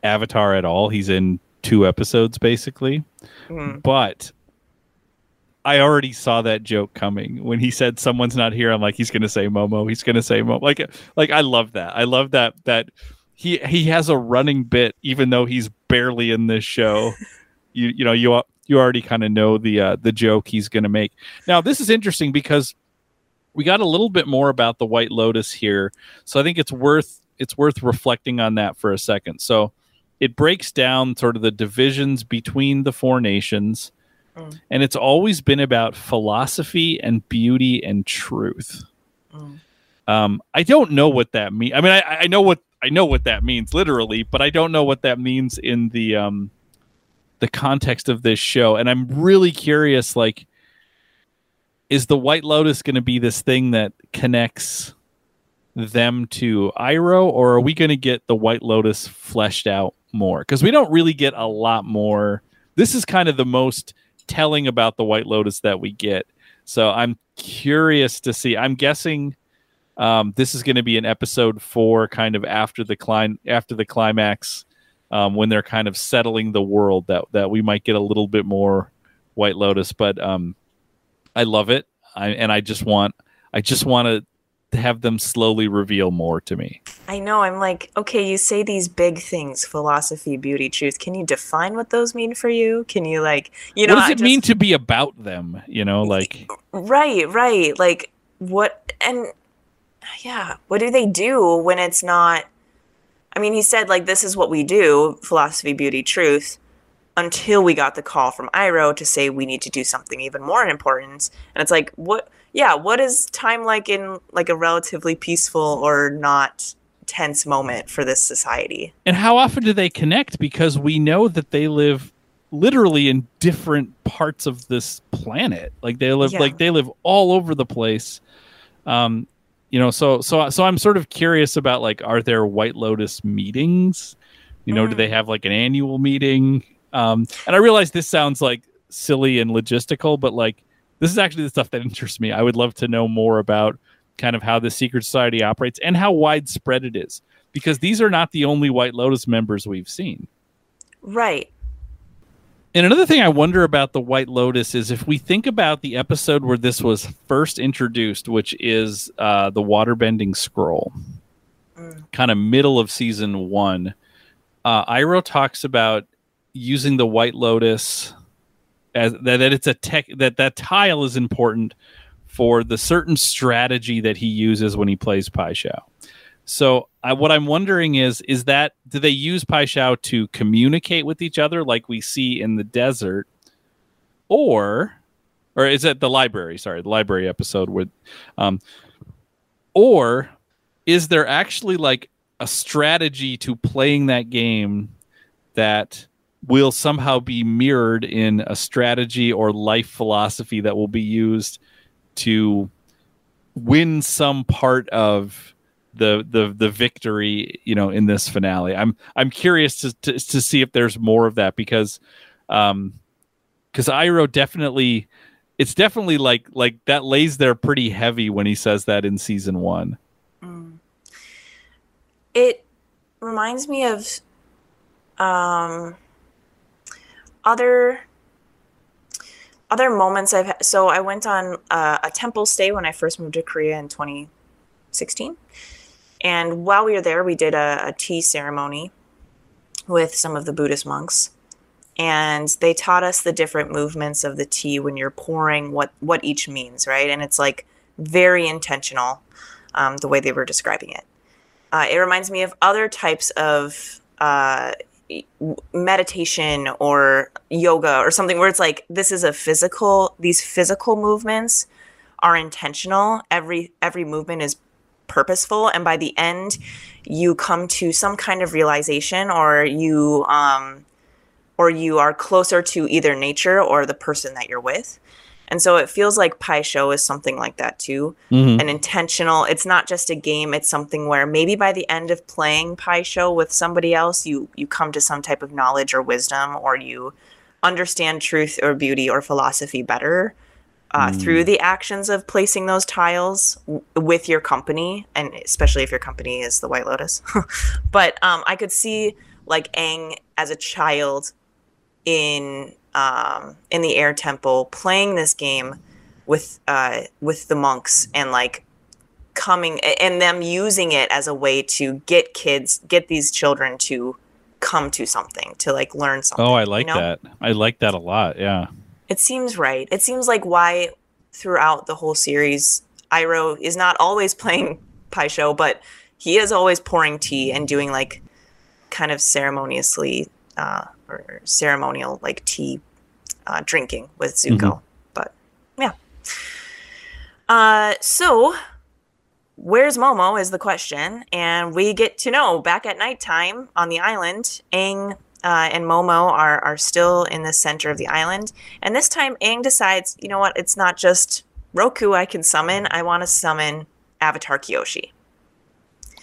Avatar at all. He's in 2 episodes, basically. Mm-hmm. But I already saw that joke coming. When he said someone's not here, I'm like, he's going to say Momo. He's going to say Momo. Like I love that. I love that he has a running bit, even though he's barely in this show. You already kind of know the joke he's going to make. Now, this is interesting because we got a little bit more about the White Lotus here. So I think it's worth reflecting on that for a second. So it breaks down sort of the divisions between the 4 nations. Mm. And it's always been about philosophy and beauty and truth. Mm. I don't know what that means. I mean, I know what that means literally, but I don't know what that means in the context of this show. And I'm really curious, like, is the White Lotus going to be this thing that connects them to Iroh, or are we going to get the White Lotus fleshed out more? Because we don't really get a lot more. This is kind of the most telling about the White Lotus that we get. So I'm curious to see. I'm guessing this is going to be an episode 4, kind of after the climax, when they're kind of settling the world, that we might get a little bit more White Lotus. But I love it, and I just want to have them slowly reveal more to me. I know. I'm like, okay, you say these big things: philosophy, beauty, truth. Can you define what those mean for you? Can you, like, what does it mean to be about them? Right. Like what? And yeah, what do they do when it's not? I mean, he said, like, this is what we do, philosophy, beauty, truth, until we got the call from Iroh to say we need to do something even more important. And it's like, what is time like in, like, a relatively peaceful or not tense moment for this society? And how often do they connect? Because we know that they live literally in different parts of this planet. Like, they live all over the place. So I'm sort of curious about, like, are there White Lotus meetings? Do they have, like, an annual meeting? And I realize this sounds, like, silly and logistical, but, like, this is actually the stuff that interests me. I would love to know more about kind of how the secret society operates and how widespread it is, because these are not the only White Lotus members we've seen. Right. And another thing I wonder about the White Lotus is, if we think about the episode where this was first introduced, which is the Waterbending Scroll, kind of middle of season 1, Iroh talks about using the White Lotus as that it's a tech, that tile is important for the certain strategy that he uses when he plays Pai Sho. So what I'm wondering is that, do they use Pai Sho to communicate with each other like we see in the desert? Or is it the library? Sorry, the library episode. Or is there actually, like, a strategy to playing that game that will somehow be mirrored in a strategy or life philosophy that will be used to win some part of the victory, in this finale? I'm curious to see if there's more of that, because Iroh definitely like that lays there pretty heavy when he says that in season 1. It reminds me of other moments I've had. So I went on a temple stay when I first moved to Korea in 2016. And while we were there, we did a tea ceremony with some of the Buddhist monks. And they taught us the different movements of the tea when you're pouring, what each means, right? And it's, like, very intentional, the way they were describing it. It reminds me of other types of meditation or yoga or something, where it's like, these physical movements are intentional. Every movement is purposeful, and by the end you come to some kind of realization, or you are closer to either nature or the person that you're with. And so it feels like Pai Sho is something like that too. Mm-hmm. An intentional, it's not just a game, it's something where maybe by the end of playing Pai Sho with somebody else, you come to some type of knowledge or wisdom, or you understand truth or beauty or philosophy better through the actions of placing those tiles with your company, and especially if your company is the White Lotus. But I could see like Aang as a child in the Air Temple playing this game with the monks, and like coming and them using it as a way to get these children to come to something, to like learn something. Oh, I like that. I like that a lot. Yeah. It seems right. It seems like why throughout the whole series, Iroh is not always playing Pai Sho, but he is always pouring tea and doing like kind of ceremoniously or ceremonial like tea drinking with Zuko. Mm-hmm. But yeah. So where's Momo is the question, and we get to know back at nighttime on the island. Aang and Momo are still in the center of the island, and this time Aang decides, you know what, it's not just Roku I can summon, I want to summon Avatar Kyoshi.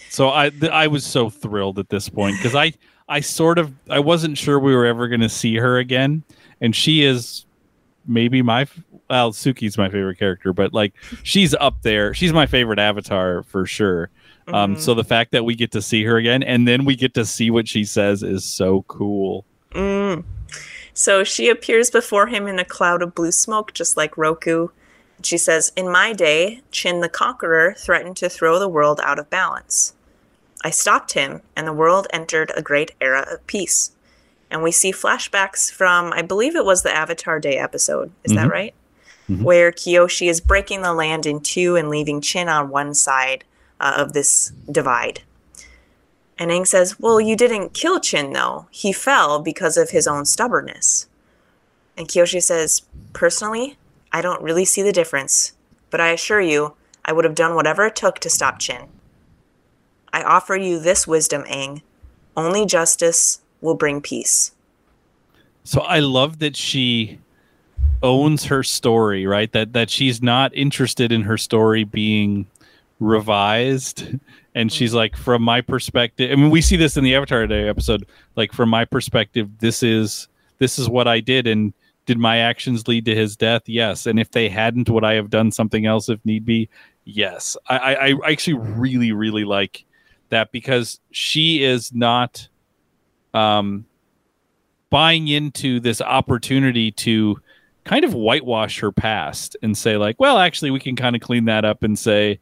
So I was so thrilled at this point, because I wasn't sure we were ever going to see her again, and she is maybe Suki's my favorite character, but like she's up there. She's my favorite Avatar for sure. Mm-hmm. So the fact that we get to see her again, and then we get to see what she says is so cool. Mm. So she appears before him in a cloud of blue smoke, just like Roku. She says, "In my day, Chin the Conqueror threatened to throw the world out of balance. I stopped him, and the world entered a great era of peace." And we see flashbacks from, I believe it was the Avatar Day episode. Is that right? Mm-hmm. Where Kyoshi is breaking the land in two and leaving Chin on one side of this divide. And Aang says, "Well, you didn't kill Chin, though. He fell because of his own stubbornness." And Kyoshi says, "Personally, I don't really see the difference. But I assure you, I would have done whatever it took to stop Chin. I offer you this wisdom, Aang. Only justice will bring peace." So I love that she owns her story, right? That she's not interested in her story being revised. And she's like, from my perspective, I mean, we see this in the Avatar Day episode, like, from my perspective, this is what I did. And did my actions lead to his death? Yes. And if they hadn't, would I have done something else if need be? Yes. I actually really, really like that, because she is not buying into this opportunity to kind of whitewash her past and say like, well, actually we can kind of clean that up and say,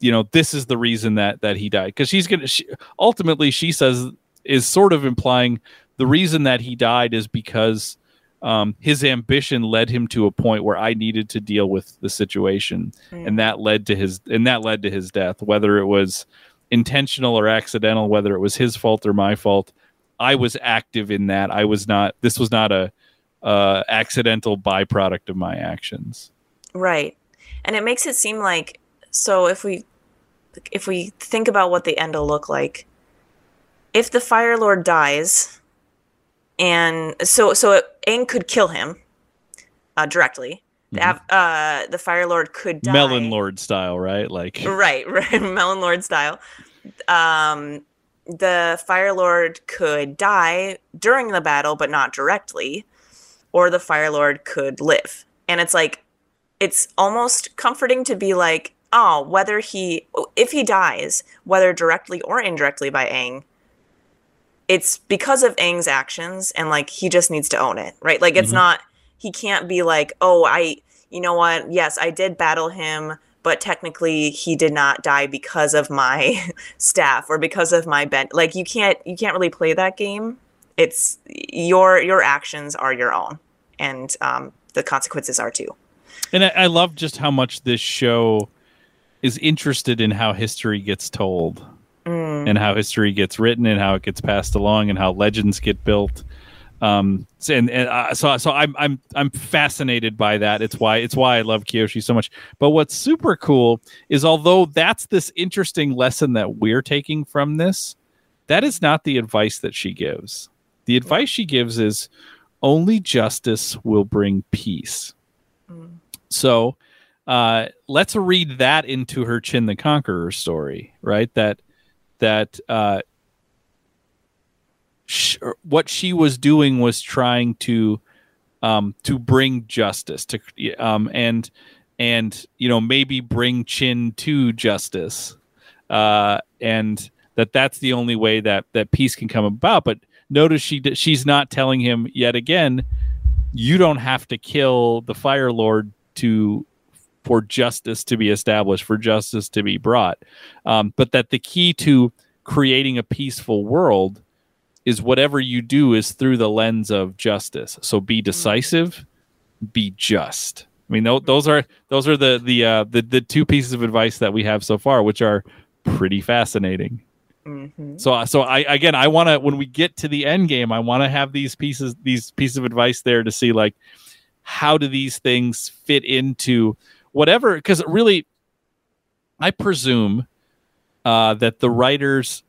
you know, this is the reason that he died. Cause ultimately she says is sort of implying the reason that he died is because his ambition led him to a point where I needed to deal with the situation. Mm. And that led to his death, whether it was intentional or accidental, whether it was his fault or my fault. I was active in that. This was not a accidental byproduct of my actions. Right. And it makes it seem like, so if we think about what the end will look like, if the Fire Lord dies, and so Aang could kill him directly. The Fire Lord could die. Melon Lord style, right? Like Right. Melon Lord style. The Fire Lord could die during the battle, but not directly, or the Fire Lord could live. And it's like, it's almost comforting to be like, oh, if he dies, whether directly or indirectly by Aang, it's because of Aang's actions, and like, he just needs to own it, right? Like, it's not, he can't be like, oh, you know what? Yes, I did battle him, but technically he did not die because of my staff or because of my bent. Like, you can't really play that game. It's your actions are your own, and the consequences are too. And I love just how much this show is interested in how history gets told, and how history gets written, and how it gets passed along, and how legends get built. So I'm fascinated by that. It's why I love Kyoshi so much. But what's super cool is, although that's this interesting lesson that we're taking from this, that is not the advice that she gives. The advice she gives is only justice will bring peace. Mm. So let's read that into her Chin the Conqueror story, right? What she was doing was trying to bring justice to, and you know, maybe bring Chin to justice, and that's the only way that peace can come about. But notice she's not telling him yet again, you don't have to kill the Fire Lord for justice to be established, for justice to be brought, but that the key to creating a peaceful world is whatever you do is through the lens of justice. So be decisive, be just. I mean, those are the two pieces of advice that we have so far, which are pretty fascinating. Mm-hmm. So I want to, when we get to the end game, I want to have these pieces of advice there to see, like, how do these things fit into whatever? Because really, I presume that the writers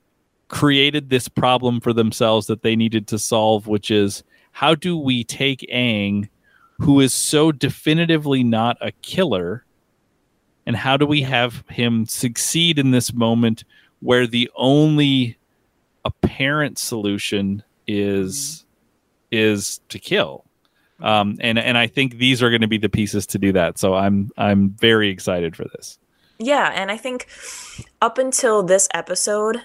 created this problem for themselves that they needed to solve, which is, how do we take Aang, who is so definitively not a killer, and how do we have him succeed in this moment where the only apparent solution is to kill? And I think these are going to be the pieces to do that. So I'm very excited for this. Yeah, and I think up until this episode,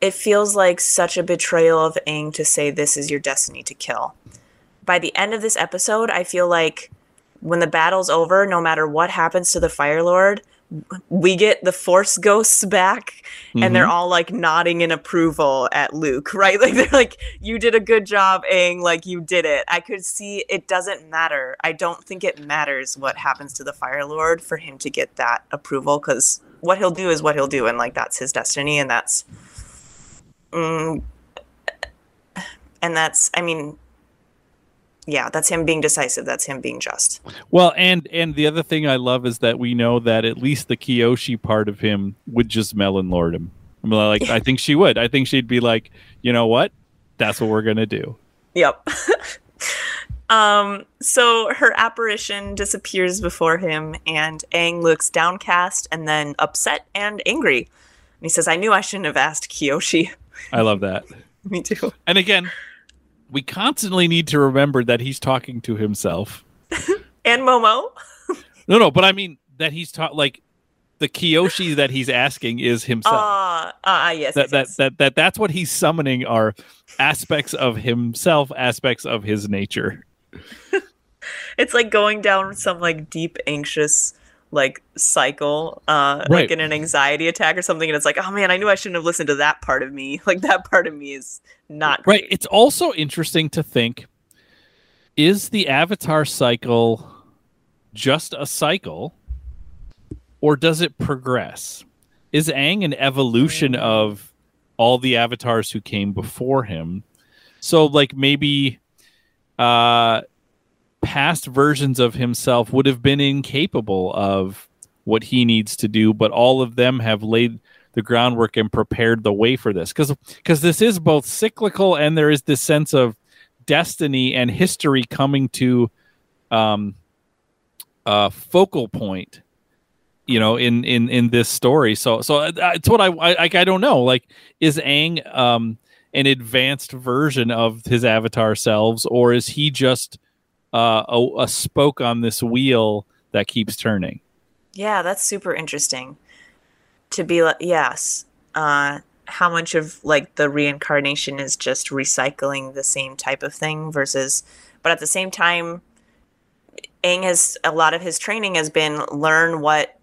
it feels like such a betrayal of Aang to say this is your destiny to kill. By the end of this episode, I feel like when the battle's over, no matter what happens to the Fire Lord, we get the Force Ghosts back, and they're all, like, nodding in approval at Luke, right? Like, they're like, you did a good job, Aang, like, you did it. I could see it doesn't matter. I don't think it matters what happens to the Fire Lord for him to get that approval, because what he'll do is what he'll do, and, like, that's his destiny, and that's... that's him being decisive. That's him being just. Well, and the other thing I love is that we know that at least the Kyoshi part of him would just melon lord him. I'm like, I think she would. I think she'd be like, you know what? That's what we're gonna do. Yep. So her apparition disappears before him, and Aang looks downcast and then upset and angry. And he says, "I knew I shouldn't have asked Kyoshi." I love that. Me too. And again, we constantly need to remember that he's talking to himself. And Momo. No, but I mean that he's like the Kyoshi that he's asking is himself. Yes. That's what he's summoning are aspects of himself, aspects of his nature. It's like going down some, like, deep anxious, like, cycle, right, like in an anxiety attack or something, and it's like, oh man, I knew I shouldn't have listened to that part of me. Like, that part of me is not great. Right. It's also interesting to think, is the Avatar cycle just a cycle, or does it progress? Is Aang an evolution of all the avatars who came before him? So, like, maybe past versions of himself would have been incapable of what he needs to do, but all of them have laid the groundwork and prepared the way for this. Because this is both cyclical, and there is this sense of destiny and history coming to a focal point, you know, in this story. So it's what I don't know. Like, is Aang an advanced version of his Avatar selves, or is he just a spoke on this wheel that keeps turning? Yeah, that's super interesting. To be like, yes, how much of, like, the reincarnation is just recycling the same type of thing versus, but at the same time, Aang has, a lot of his training has been learn what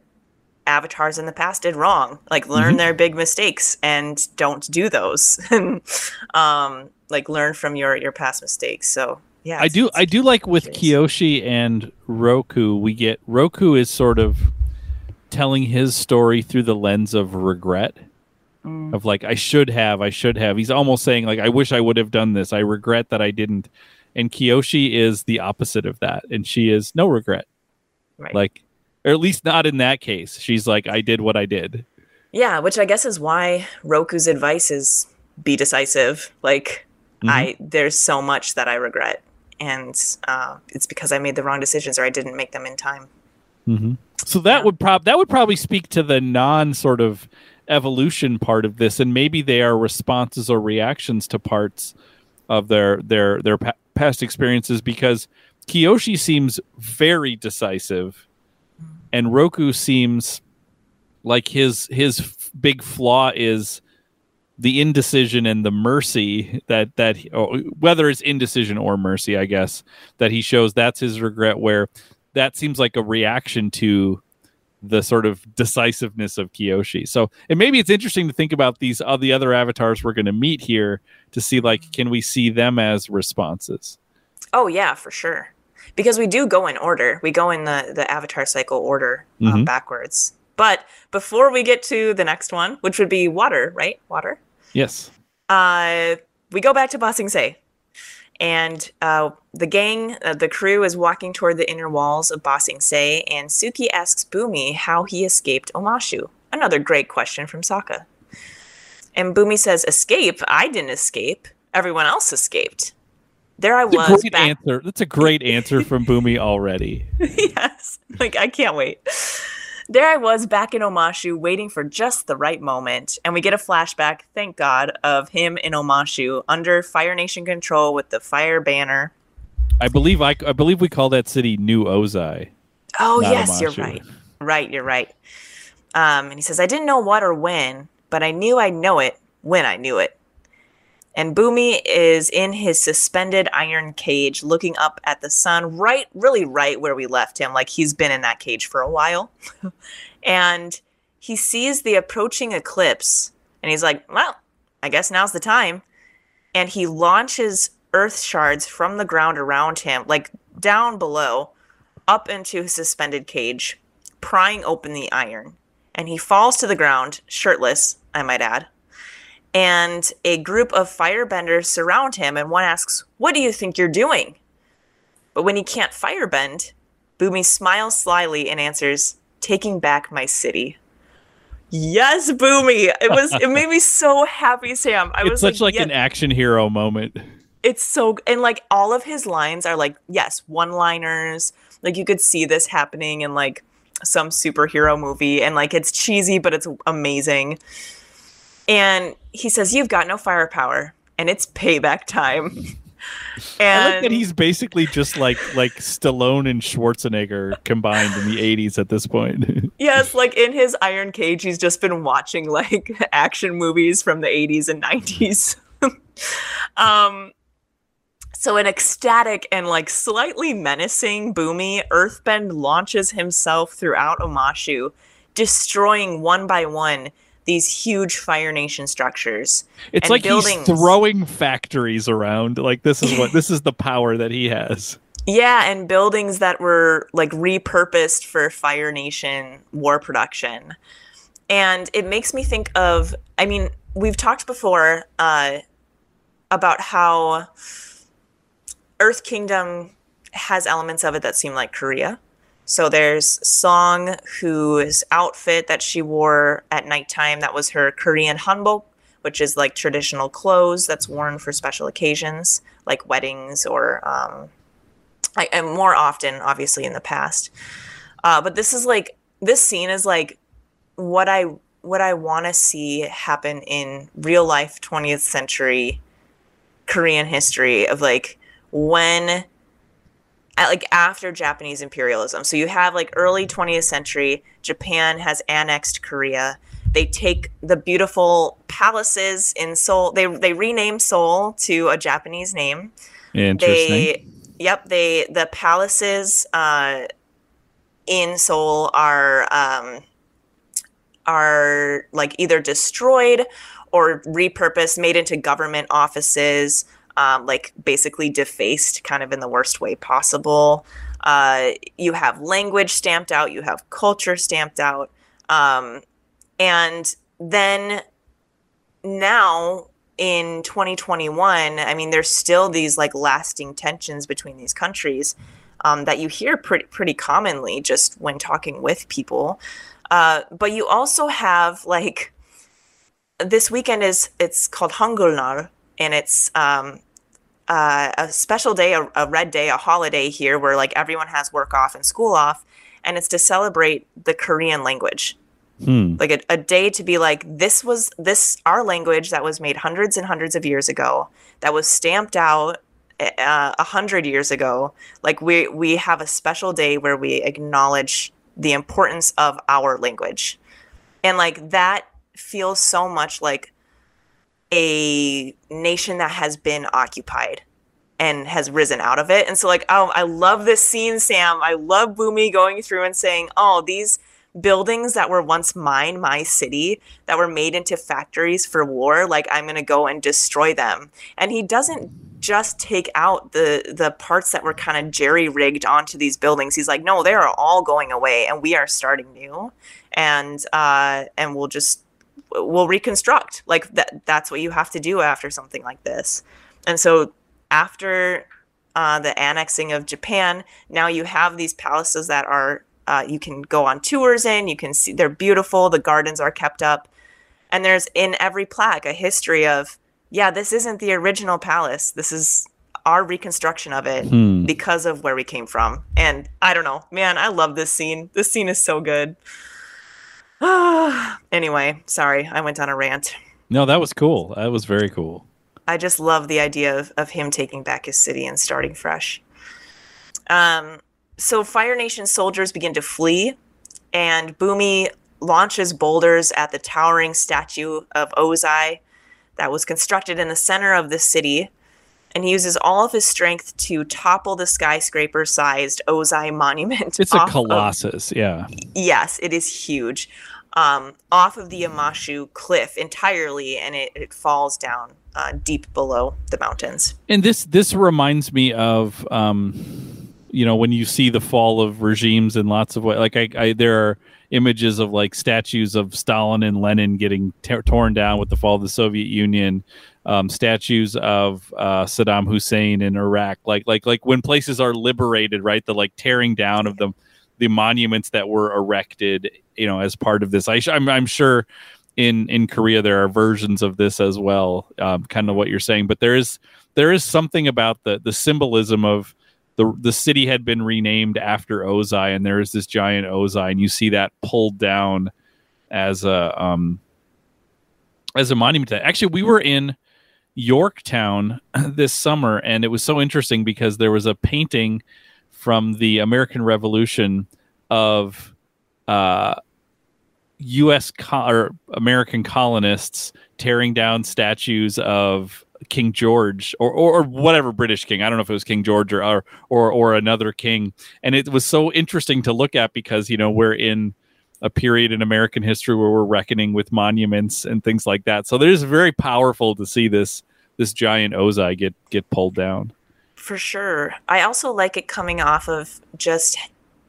avatars in the past did wrong, like, learn their big mistakes and don't do those, and like, learn from your past mistakes. So. Yeah, I do like with Kyoshi and Roku, we get Roku is sort of telling his story through the lens of regret. of like, I should have. He's almost saying like, I wish I would have done this. I regret that I didn't. And Kyoshi is the opposite of that. And she is no regret. Right. Like, or at least not in that case. She's like, I did what I did. Yeah. Which I guess is why Roku's advice is be decisive. Like there's so much that I regret. And it's because I made the wrong decisions or I didn't make them in time. Mm-hmm. So that would probably speak to the non sort of evolution part of this, and maybe they are responses or reactions to parts of their past experiences, because Kyoshi seems very decisive, and Roku seems like his big flaw is the indecision and the mercy that whether it's indecision or mercy, I guess, that he shows. That's his regret, where that seems like a reaction to the sort of decisiveness of Kyoshi. So, and maybe it's interesting to think about these the other avatars we're going to meet here to see, like, can we see them as responses? Oh yeah, for sure. Because we do go in order. We go in the avatar cycle order backwards. But before we get to the next one, which would be water, right? Water. Yes. We go back to Ba Sing Se. And the gang, the crew, is walking toward the inner walls of Ba Sing Se, and Suki asks Bumi how he escaped Omashu. Another great question from Sokka. And Bumi says, escape? I didn't escape. Everyone else escaped. There I was. That's a great answer from Bumi already. Yes. Like, I can't wait. There I was back in Omashu waiting for just the right moment. And we get a flashback, thank God, of him in Omashu under Fire Nation control with the fire banner. I believe we call that city New Ozai. Oh, yes, Omashu. You're right. Right, you're right. And he says, I didn't know what or when, but I knew I'd know it when I knew it. And Bumi is in his suspended iron cage looking up at the sun, right where we left him. Like, he's been in that cage for a while. And he sees the approaching eclipse, and he's like, well, I guess now's the time. And he launches earth shards from the ground around him, like down below, up into his suspended cage, prying open the iron. And he falls to the ground, shirtless, I might add. And a group of firebenders surround him, and one asks, what do you think you're doing? But when he can't firebend, Bumi smiles slyly and answers, taking back my city. Yes, Bumi! It made me so happy, Sam. It's such an action hero moment. It's so, and like all of his lines are like, yes, one-liners. Like, you could see this happening in like some superhero movie, and like it's cheesy, but it's amazing. And he says, you've got no firepower, and it's payback time. And I like that he's basically just like Stallone and Schwarzenegger combined in the 80s at this point. Yes, like in his iron cage, he's just been watching like action movies from the 80s and 90s. So an ecstatic and like slightly menacing Bumi, Earthbend launches himself throughout Omashu, destroying one by one these huge Fire Nation structures. It's like buildings. He's throwing factories around. Like, this is the power that he has. Yeah, and buildings that were like repurposed for Fire Nation war production. And it makes me think of, I mean, we've talked before about how Earth Kingdom has elements of it that seem like Korea. So there's Song, whose outfit that she wore at nighttime, that was her Korean hanbok, which is like traditional clothes that's worn for special occasions, like weddings or and more often, obviously, in the past. But this is like, this scene is like what I want to see happen in real life 20th century Korean history of like when... like after Japanese imperialism. So you have like early 20th century, Japan has annexed Korea. They take the beautiful palaces in Seoul. They rename Seoul to a Japanese name. Interesting. The palaces in Seoul are like either destroyed or repurposed, made into government offices. Like basically defaced, kind of in the worst way possible. You have language stamped out, you have culture stamped out, and then now in 2021, I mean, there's still these like lasting tensions between these countries that you hear pretty commonly just when talking with people. But you also have like this weekend it's called Hangulnar, and it's a special day, a red day, a holiday here where like everyone has work off and school off, and it's to celebrate the Korean language. Like a day to be like, this was our language that was made hundreds and hundreds of years ago, that was stamped out 100 years ago. Like we have a special day where we acknowledge the importance of our language. And like that feels so much like a nation that has been occupied and has risen out of it. And so like, oh, I love this scene, Sam. I love Bumi going through and saying, oh, these buildings that were once mine, my city, that were made into factories for war, like I'm going to go and destroy them. And he doesn't just take out the parts that were kind of jerry-rigged onto these buildings. He's like, no, they are all going away and we are starting new. And we'll reconstruct. Like that's what you have to do after something like this. And so after the annexing of Japan, now you have these palaces that are you can go on tours in, you can see they're beautiful, the gardens are kept up. And there's in every plaque a history of, yeah, this isn't the original palace. This is our reconstruction of it because of where we came from. And I don't know, man, I love this scene. This scene is so good. Anyway, sorry, I went on a rant. No, that was cool. That was very cool. I just love the idea of him taking back his city and starting fresh. So Fire Nation soldiers begin to flee, and Bumi launches boulders at the towering statue of Ozai that was constructed in the center of the city, and he uses all of his strength to topple the skyscraper-sized Ozai monument. It's a colossus, yeah. Yes, it is huge. Off of the Omashu cliff entirely, and it falls down deep below the mountains. And this reminds me of... you know, when you see the fall of regimes in lots of ways, like there are images of like statues of Stalin and Lenin getting torn down with the fall of the Soviet Union, statues of Saddam Hussein in Iraq, like when places are liberated, right? The like tearing down of the monuments that were erected, you know, as part of this. I'm sure in Korea there are versions of this as well, kind of what you're saying. But there is something about the symbolism of the city had been renamed after Ozai, and there is this giant Ozai, and you see that pulled down as a monument to that. Actually, we were in Yorktown this summer, and it was so interesting because there was a painting from the American Revolution of U.S. or American colonists tearing down statues of King George or whatever British king. I don't know if it was King George or another king. And it was so interesting to look at because, you know, we're in a period in American history where we're reckoning with monuments and things like that. So there's very powerful to see this giant Ozai get pulled down. For sure. I also like it coming off of just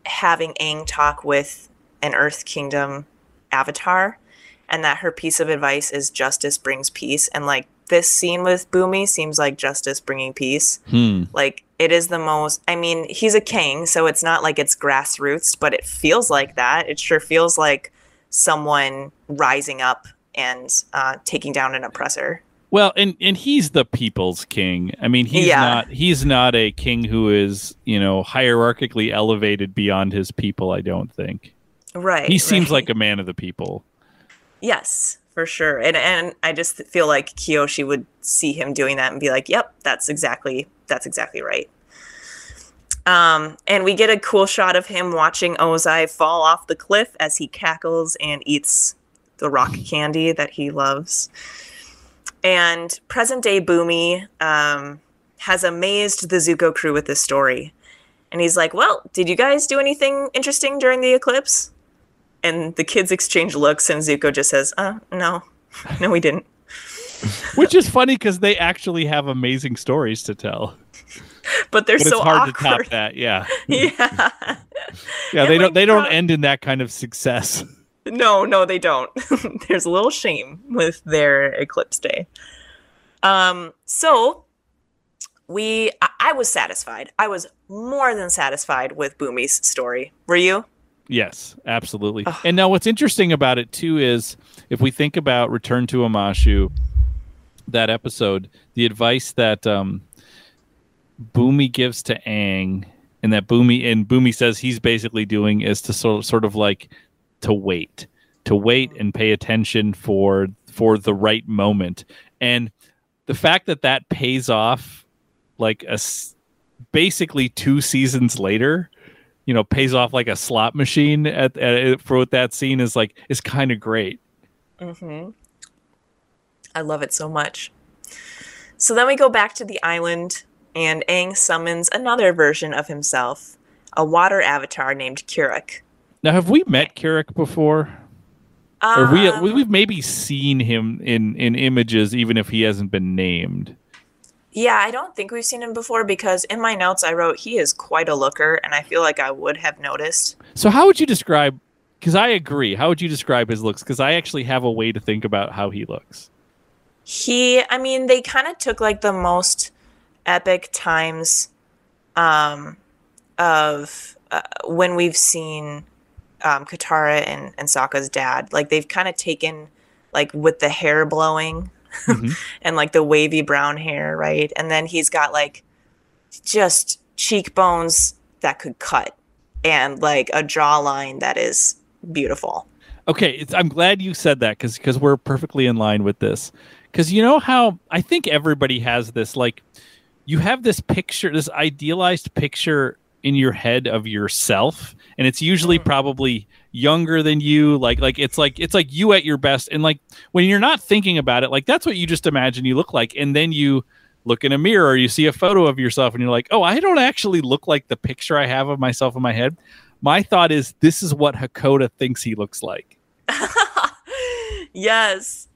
having Aang talk with an Earth Kingdom avatar, and that her piece of advice is justice brings peace. And like, this scene with Bumi seems like justice bringing peace. Like, it is the most... I mean, he's a king, so it's not like it's grassroots, but it feels like that. It sure feels like someone rising up and taking down an oppressor. Well, and he's the people's king. I mean, he's not a king who is, you know, hierarchically elevated beyond his people, I don't think. Right. He seems like a man of the people. Yes. For sure. And I just feel like Kyoshi would see him doing that and be like, yep, that's exactly right. And we get a cool shot of him watching Ozai fall off the cliff as he cackles and eats the rock candy that he loves. And present day Bumi has amazed the Zuko crew with this story. And he's like, well, did you guys do anything interesting during the eclipse? And the kids exchange looks, and Zuko just says, no, we didn't. Which is funny because they actually have amazing stories to tell. But they're so awkward. It's hard to top that, yeah. Yeah, they don't end in that kind of success. No, they don't. There's a little shame with their eclipse day. So I was satisfied. I was more than satisfied with Bumi's story. Were you? Yes, absolutely. Oh. And now what's interesting about it, too, is if we think about Return to Omashu, that episode, the advice that Bumi gives to Aang, and that Bumi says he's basically doing, is to sort of like to wait and pay attention for the right moment. And the fact that pays off like basically 2 seasons later, you know, pays off like a slot machine for what that scene is like, is kind of great. Mm-hmm. I love it so much. So then we go back to the island, and Aang summons another version of himself, a water avatar named Kurok. Now, have we met Kurok before? Or we've maybe seen him in images, even if he hasn't been named. Yeah, I don't think we've seen him before, because in my notes I wrote, he is quite a looker, and I feel like I would have noticed. So how would you describe, because I agree, how would you describe his looks? Because I actually have a way to think about how he looks. They kind of took like the most epic times of when we've seen Katara and Sokka's dad. Like, they've kind of taken, like, with the hair blowing mm-hmm. and like the wavy brown hair, right? And then he's got like just cheekbones that could cut and like a jawline that is beautiful. Okay, I'm glad you said that because we're perfectly in line with this. Because you know how I think everybody has this, like, you have this picture, this idealized picture in your head of yourself, and it's usually probably younger than you, like it's like you at your best, and like when you're not thinking about it, like that's what you just imagine you look like, and then you look in a mirror or you see a photo of yourself and you're like, oh, I don't actually look like the picture I have of myself in my head. My thought is, this is what Hakoda thinks he looks like. Yes,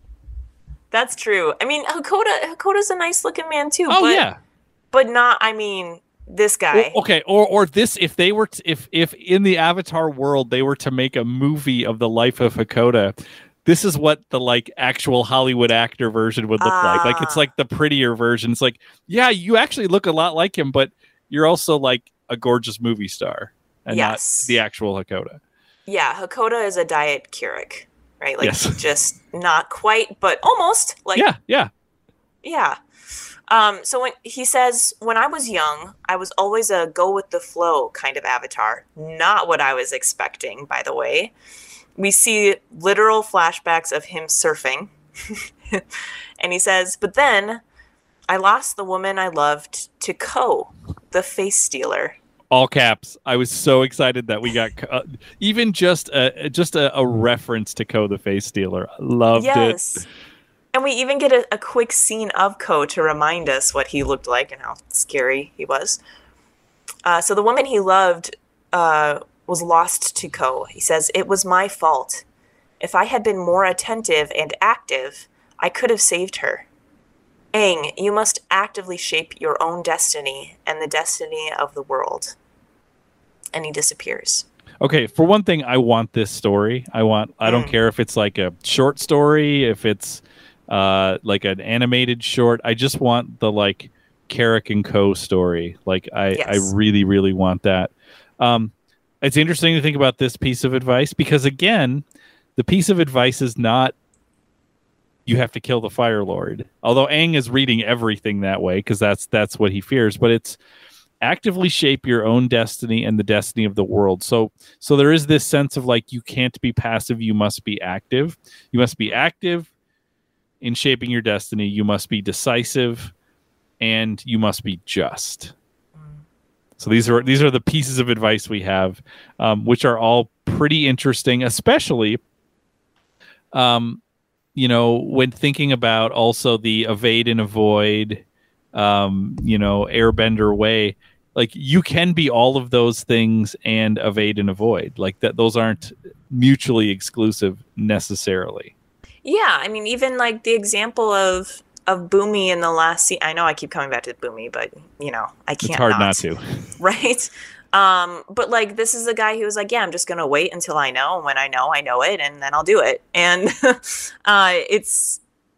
that's true. I mean, Hakoda's a nice looking man too. Oh, but not, I mean, this guy. Or, okay, or this, if they were if in the Avatar world they were to make a movie of the life of Hakoda, this is what the like actual Hollywood actor version would look like. Like, it's like the prettier version. It's like, yeah, you actually look a lot like him, but you're also like a gorgeous movie star and not the actual Hakoda. Yeah, Hakoda is a diet Kurok, right? Like, just not quite, but almost. Like, yeah. So when he says, when I was young, I was always a go with the flow kind of avatar. Not what I was expecting, by the way. We see literal flashbacks of him surfing. And he says, but then I lost the woman I loved to Ko, the face stealer. All caps. I was so excited that we got even just a reference to Ko, the face stealer. Loved it. And we even get a quick scene of Ko to remind us what he looked like and how scary he was. So the woman he loved was lost to Ko. He says, it was my fault. If I had been more attentive and active, I could have saved her. Aang, you must actively shape your own destiny and the destiny of the world. And he disappears. Okay, for one thing, I want this story. I don't care if it's like a short story, if it's like an animated short. I just want the like Kurok and Ko story. Like, I really, really want that. It's interesting to think about this piece of advice, because again, the piece of advice is not, you have to kill the Fire Lord. Although Aang is reading everything that way, because that's what he fears. But it's actively shape your own destiny and the destiny of the world. So there is this sense of like, you can't be passive. You must be active. You must be active in shaping your destiny. You must be decisive, and you must be just. So these are the pieces of advice we have, which are all pretty interesting, especially, you know, when thinking about also the evade and avoid, you know, airbender way. Like, you can be all of those things and evade and avoid. Like, that, those aren't mutually exclusive necessarily. Yeah, I mean, even like the example of Bumi in the last scene. I know I keep coming back to Bumi, but you know, I can't. It's hard not to, right? But like, this is the guy who was like, yeah, I'm just going to wait until I know. And when I know it, and then I'll do it. And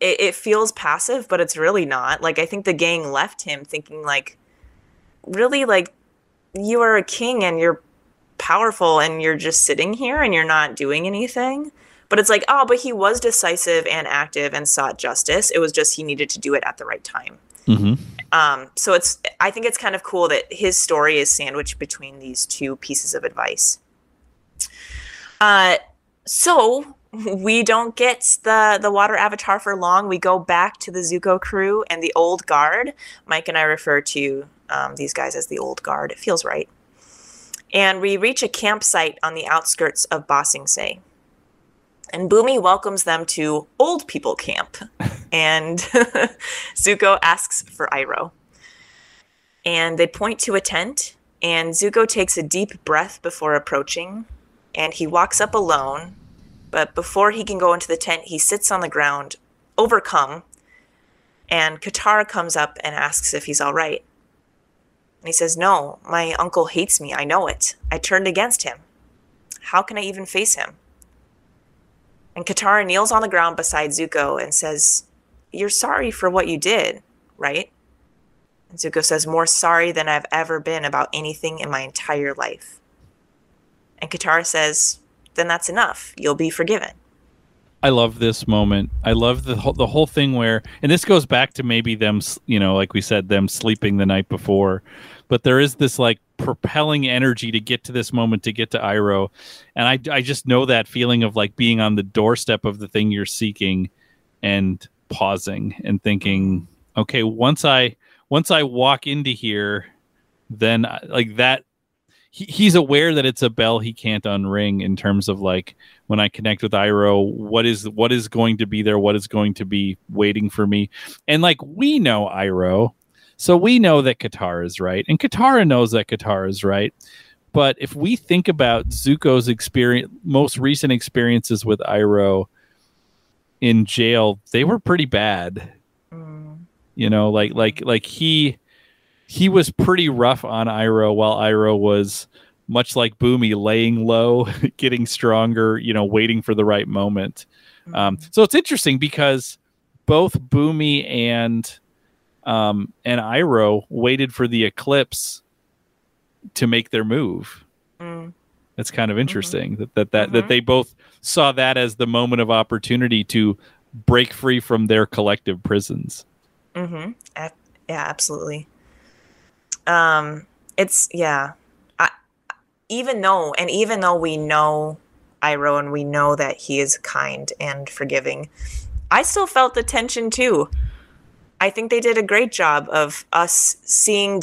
it feels passive, but it's really not. Like, I think the gang left him thinking like, really, like, you are a king and you're powerful and you're just sitting here and you're not doing anything. But it's like, oh, but he was decisive and active and sought justice. It was just he needed to do it at the right time. Mm-hmm. So I think it's kind of cool that his story is sandwiched between these two pieces of advice. So we don't get the water avatar for long. We go back to the Zuko crew and the old guard. Mike and I refer to these guys as the old guard. It feels right. And we reach a campsite on the outskirts of Ba Sing Se. And Bumi welcomes them to old people camp. And Zuko asks for Iroh. And they point to a tent. And Zuko takes a deep breath before approaching. And he walks up alone. But before he can go into the tent, he sits on the ground, overcome. And Katara comes up and asks if he's all right. And he says, no, my uncle hates me. I know it. I turned against him. How can I even face him? And Katara kneels on the ground beside Zuko and says, you're sorry for what you did, right? And Zuko says, more sorry than I've ever been about anything in my entire life. And Katara says, then that's enough. You'll be forgiven. I love this moment. I love the whole thing where, and this goes back to maybe them, you know, like we said, them sleeping the night before. But there is this like propelling energy to get to this moment, to get to Iroh. And I just know that feeling of like being on the doorstep of the thing you're seeking and pausing and thinking, okay, once I walk into here, then like that, he's aware that it's a bell he can't unring in terms of like, when I connect with Iroh, what is going to be there? What is going to be waiting for me? And like, we know Iroh. So we know that Katara is right. And Katara knows that Katara is right. But if we think about Zuko's experience, most recent experiences with Iroh in jail, they were pretty bad. You know, like he was pretty rough on Iroh, while Iroh was, much like Bumi, laying low, getting stronger, you know, waiting for the right moment. So it's interesting because both Bumi and Iroh waited for the eclipse to make their move. That's kind of interesting that they both saw that as the moment of opportunity to break free from their collective prisons. Mm-hmm. Yeah, absolutely. Even though we know Iroh and we know that he is kind and forgiving, I still felt the tension too. I think they did a great job of us seeing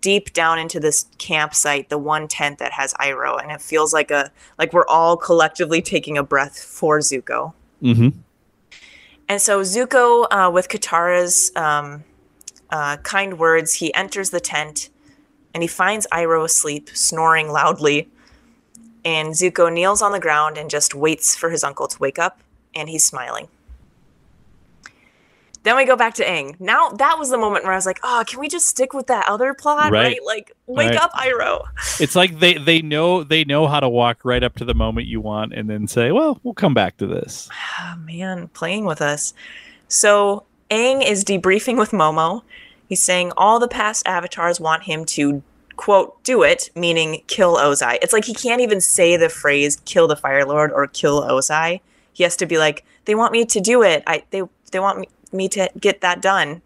deep down into this campsite, the one tent that has Iroh, and it feels like we're all collectively taking a breath for Zuko. Mm-hmm. And so Zuko, with Katara's kind words, he enters the tent and he finds Iroh asleep, snoring loudly. And Zuko kneels on the ground and just waits for his uncle to wake up, and he's smiling. Then we go back to Aang. Now, that was the moment where I was like, oh, can we just stick with that other plot? Right? Like, wake up, Iroh. It's like they know how to walk right up to the moment you want and then say, well, we'll come back to this. Oh, man, playing with us. So Aang is debriefing with Momo. He's saying all the past avatars want him to, quote, do it, meaning kill Ozai. It's like he can't even say the phrase kill the Fire Lord or kill Ozai. He has to be like, they want me to do it. They want me to get that done.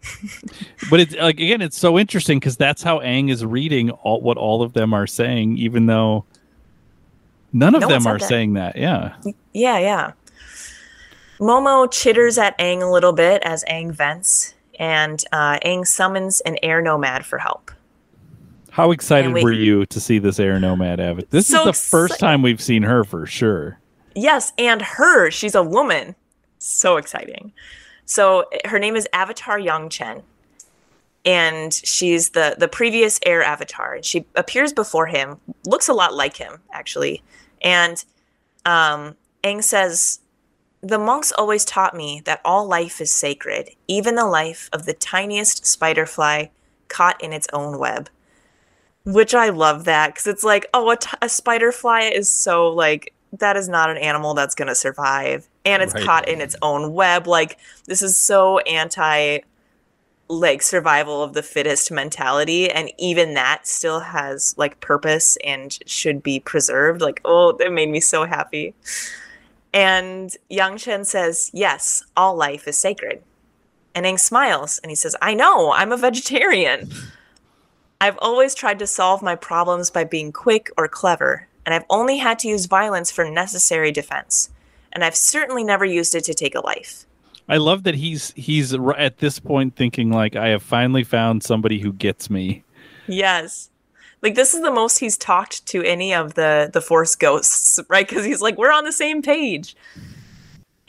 But it's like, again, it's so interesting because that's how Aang is reading what all of them are saying, even though none of them are saying that. Yeah. Yeah, yeah. Momo chitters at Aang a little bit as Aang vents, and Aang summons an air nomad for help. How excited were you to see this air nomad avatar? This is the first time we've seen her for sure. Yes, and her. She's a woman. So exciting. So her name is Avatar Yangchen, and she's the previous air avatar. And she appears before him, looks a lot like him, actually. And Aang says, the monks always taught me that all life is sacred, even the life of the tiniest spiderfly caught in its own web. Which I love that, because it's like, oh, a spider fly is so, like, that is not an animal that's going to survive. And it's caught in its own web. Like, this is so anti, like, survival of the fittest mentality. And even that still has, like, purpose and should be preserved. Like, oh, it made me so happy. And Yangchen says, yes, all life is sacred. And Aang smiles, and he says, I know, I'm a vegetarian. I've always tried to solve my problems by being quick or clever, and I've only had to use violence for necessary defense. And I've certainly never used it to take a life. I love that he's at this point thinking, like, I have finally found somebody who gets me. Yes. Like, this is the most he's talked to any of the Force ghosts, right? Because he's like, we're on the same page.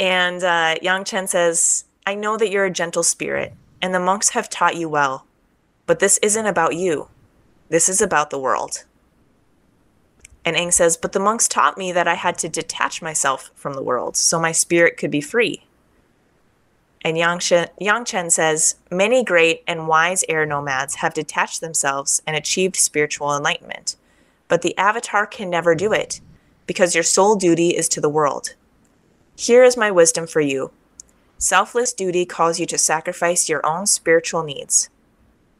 And Yangchen says, I know that you're a gentle spirit, and the monks have taught you well. But this isn't about you. This is about the world. And Aang says, but the monks taught me that I had to detach myself from the world so my spirit could be free. And Yangchen says, many great and wise air nomads have detached themselves and achieved spiritual enlightenment. But the Avatar can never do it, because your sole duty is to the world. Here is my wisdom for you. Selfless duty calls you to sacrifice your own spiritual needs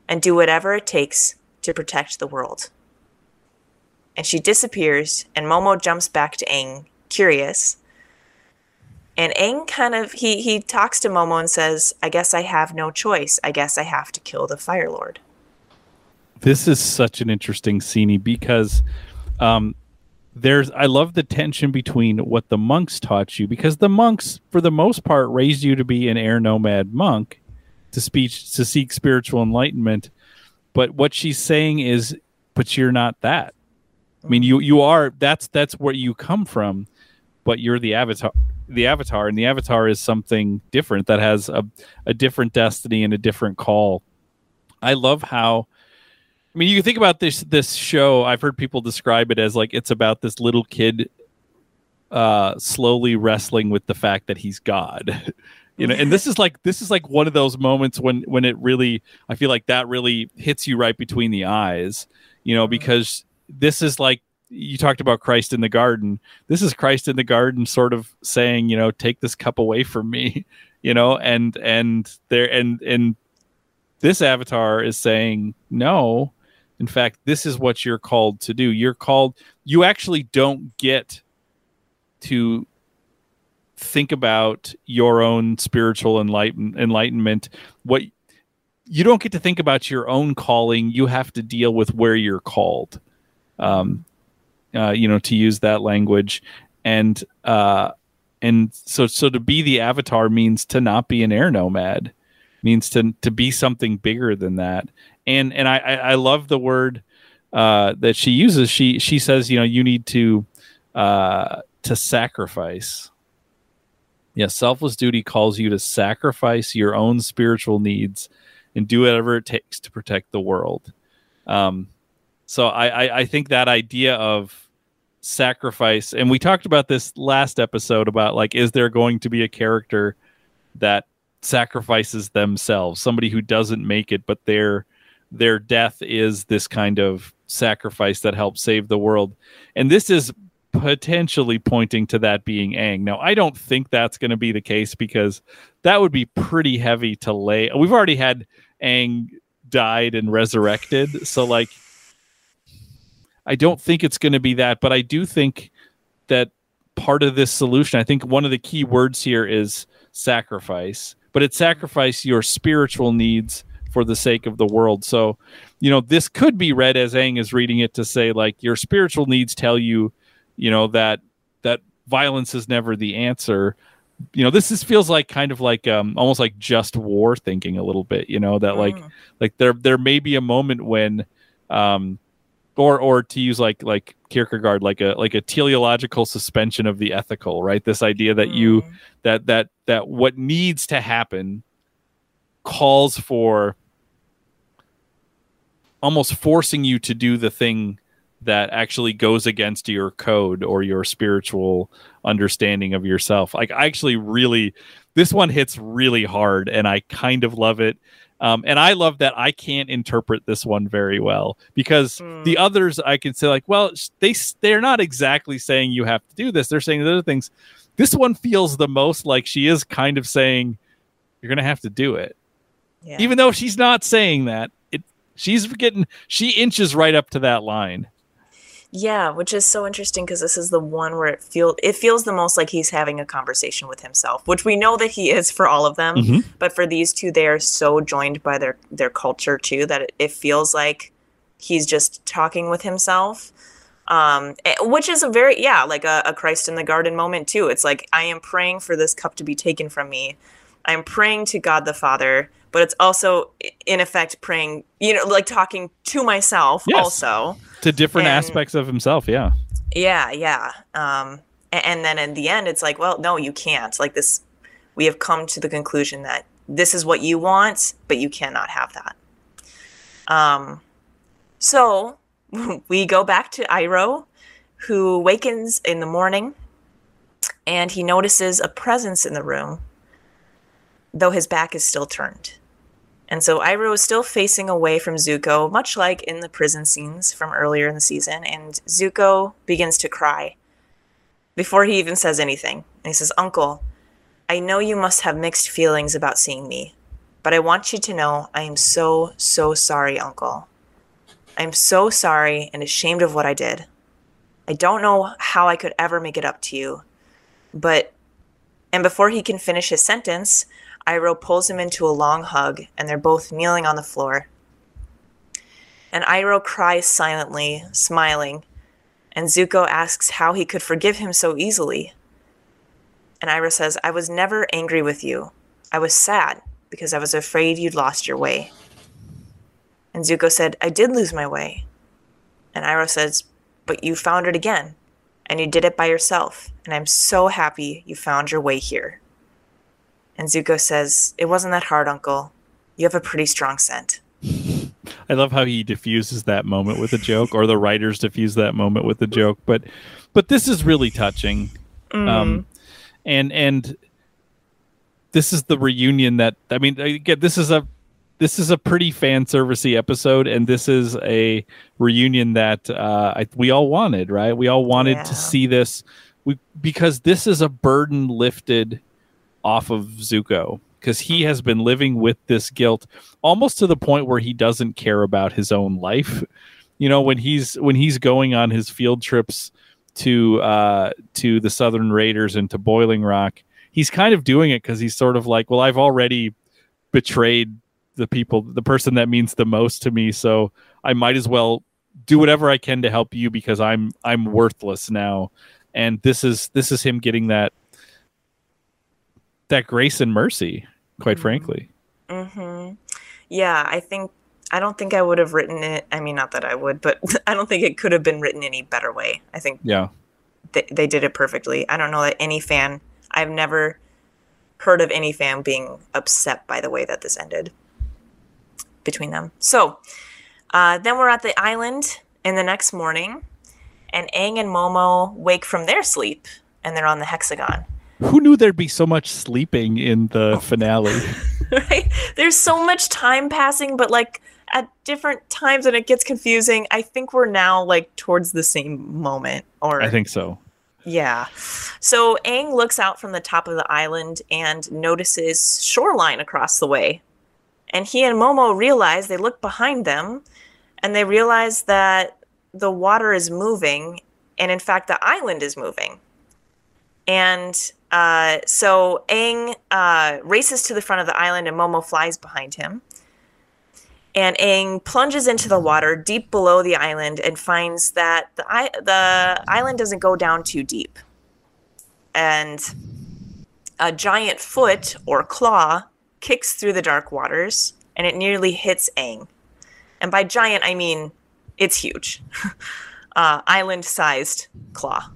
and do whatever it takes to protect the world. And she disappears, and Momo jumps back to Aang, curious. And Aang kind of, he talks to Momo and says, I guess I have no choice. I guess I have to kill the Fire Lord. This is such an interesting scene, because I love the tension between what the monks taught you, because the monks, for the most part, raised you to be an air nomad monk to seek spiritual enlightenment. But what she's saying is, but you're not that. I mean, you are, that's where you come from, but you're the Avatar, and the Avatar is something different that has a different destiny and a different call. I love how, I mean, you think about this show, I've heard people describe it as, like, it's about this little kid slowly wrestling with the fact that he's God. You know, and this is like one of those moments when it really, I feel like that really hits you right between the eyes, you know, because this is like, you talked about Christ in the garden. This is Christ in the garden sort of saying, you know, take this cup away from me, you know, and this Avatar is saying, no, in fact, this is what you're called to do. You actually don't get to think about your own spiritual enlightenment. You don't get to think about your own calling. You have to deal with where you're called. You know, to use that language, and so to be the Avatar means to not be an air nomad, means to be something bigger than that. And I love the word that she uses. She says, you know, you need to sacrifice. Yeah, selfless duty calls you to sacrifice your own spiritual needs and do whatever it takes to protect the world. So I think that idea of sacrifice, and we talked about this last episode about, like, is there going to be a character that sacrifices themselves, somebody who doesn't make it, but their death is this kind of sacrifice that helps save the world. And this is potentially pointing to that being Aang. Now, I don't think that's going to be the case, because that would be pretty heavy to lay. We've already had Aang died and resurrected, so, like, I don't think it's going to be that, but I do think that part of this solution, I think one of the key words here is sacrifice, but it's sacrifice your spiritual needs for the sake of the world. So, you know, this could be read as Aang is reading it to say, like, your spiritual needs tell you, you know, that violence is never the answer. You know, this feels like kind of like almost like just war thinking a little bit, you know, that like there may be a moment when, Or to use like Kierkegaard, like a teleological suspension of the ethical, right? This idea that that what needs to happen calls for almost forcing you to do the thing that actually goes against your code or your spiritual understanding of yourself. Like, I actually really This one hits really hard, and I kind of love it. And I love that I can't interpret this one very well, because the others I can say, like, well, they're not exactly saying you have to do this. They're saying the other things. This one feels the most like she is kind of saying you're going to have to do it. Yeah. Even though she's not saying that, she inches right up to that line. Yeah, which is so interesting, because this is the one where it feels the most like he's having a conversation with himself, which we know that he is for all of them. Mm-hmm. But for these two, they are so joined by their culture, too, that it feels like he's just talking with himself, which is a very, like a Christ in the garden moment, too. It's like, I am praying for this cup to be taken from me. I'm praying to God the Father, but it's also, in effect, praying, like talking to myself also. To different aspects of himself, yeah. Yeah, yeah. And then in the end, it's like, well, no, you can't. Like this, we have come to the conclusion that this is what you want, but you cannot have that. So we go back to Iroh, who wakens in the morning, and he notices a presence in the room, though his back is still turned. And so Iroh is still facing away from Zuko, much like in the prison scenes from earlier in the season, and Zuko begins to cry before he even says anything. And he says, "Uncle, I know you must have mixed feelings about seeing me, but I want you to know I am so, so sorry, Uncle. I'm so sorry and ashamed of what I did. I don't know how I could ever make it up to you, but..." And before he can finish his sentence, Iroh pulls him into a long hug, and they're both kneeling on the floor. And Iroh cries silently, smiling, and Zuko asks how he could forgive him so easily. And Iroh says, "I was never angry with you. I was sad because I was afraid you'd lost your way." And Zuko said, "I did lose my way." And Iroh says, "But you found it again, and you did it by yourself, and I'm so happy you found your way here." And Zuko says, "It wasn't that hard, Uncle. You have a pretty strong scent." I love how he diffuses that moment with a joke, or the writers diffuse that moment with a joke. But this is really touching. And this is the reunion that, I mean, again, this is a pretty fan servicey episode, and this is a reunion that we all wanted, right? We all wanted to see this, because this is a burden lifted off of Zuko, because he has been living with this guilt almost to the point where he doesn't care about his own life. You know, when he's going on his field trips to the Southern Raiders and to Boiling Rock, he's kind of doing it because he's sort of like, well, I've already betrayed the person that means the most to me, so I might as well do whatever I can to help you, because I'm worthless now. And this is him getting that grace and mercy, quite frankly. Mm-hmm. Yeah, I don't think I would have written it. I mean, not that I would, but I don't think it could have been written any better way. I think they did it perfectly. I don't know that any fan, I've never heard of any fan being upset by the way that this ended between them. So then we're at the island in the next morning, and Aang and Momo wake from their sleep, and they're on the hexagon. Who knew there'd be so much sleeping in the finale? Right? There's so much time passing, but like at different times, and it gets confusing. I think we're now like towards the same moment, or I think so. Yeah. So Aang looks out from the top of the island and notices shoreline across the way. And he and Momo realize, they look behind them, and they realize that the water is moving, and in fact, the island is moving. And so Aang races to the front of the island, and Momo flies behind him. And Aang plunges into the water deep below the island and finds that the island doesn't go down too deep. And a giant foot or claw kicks through the dark waters, and it nearly hits Aang. And by giant, I mean it's huge. Island-sized claw.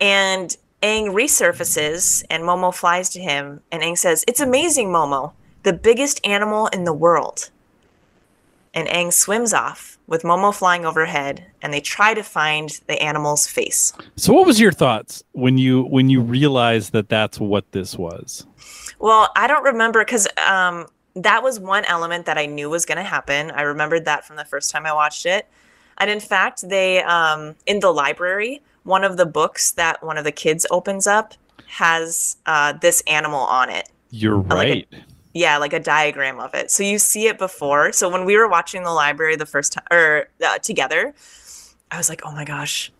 And Aang resurfaces, and Momo flies to him, and Aang says, "It's amazing, Momo, the biggest animal in the world." and Aang swims off with Momo flying overhead, and they try to find the animal's face. So what was your thoughts when you realized that that's what this was? Well, I don't remember, because that was one element that I knew was going to happen. I remembered that from the first time I watched it. And in fact, they in the library, one of the books that one of the kids opens up has this animal on it. You're right. Like a diagram of it. So you see it before. So when we were watching the library the first time, or together, I was like, oh my gosh,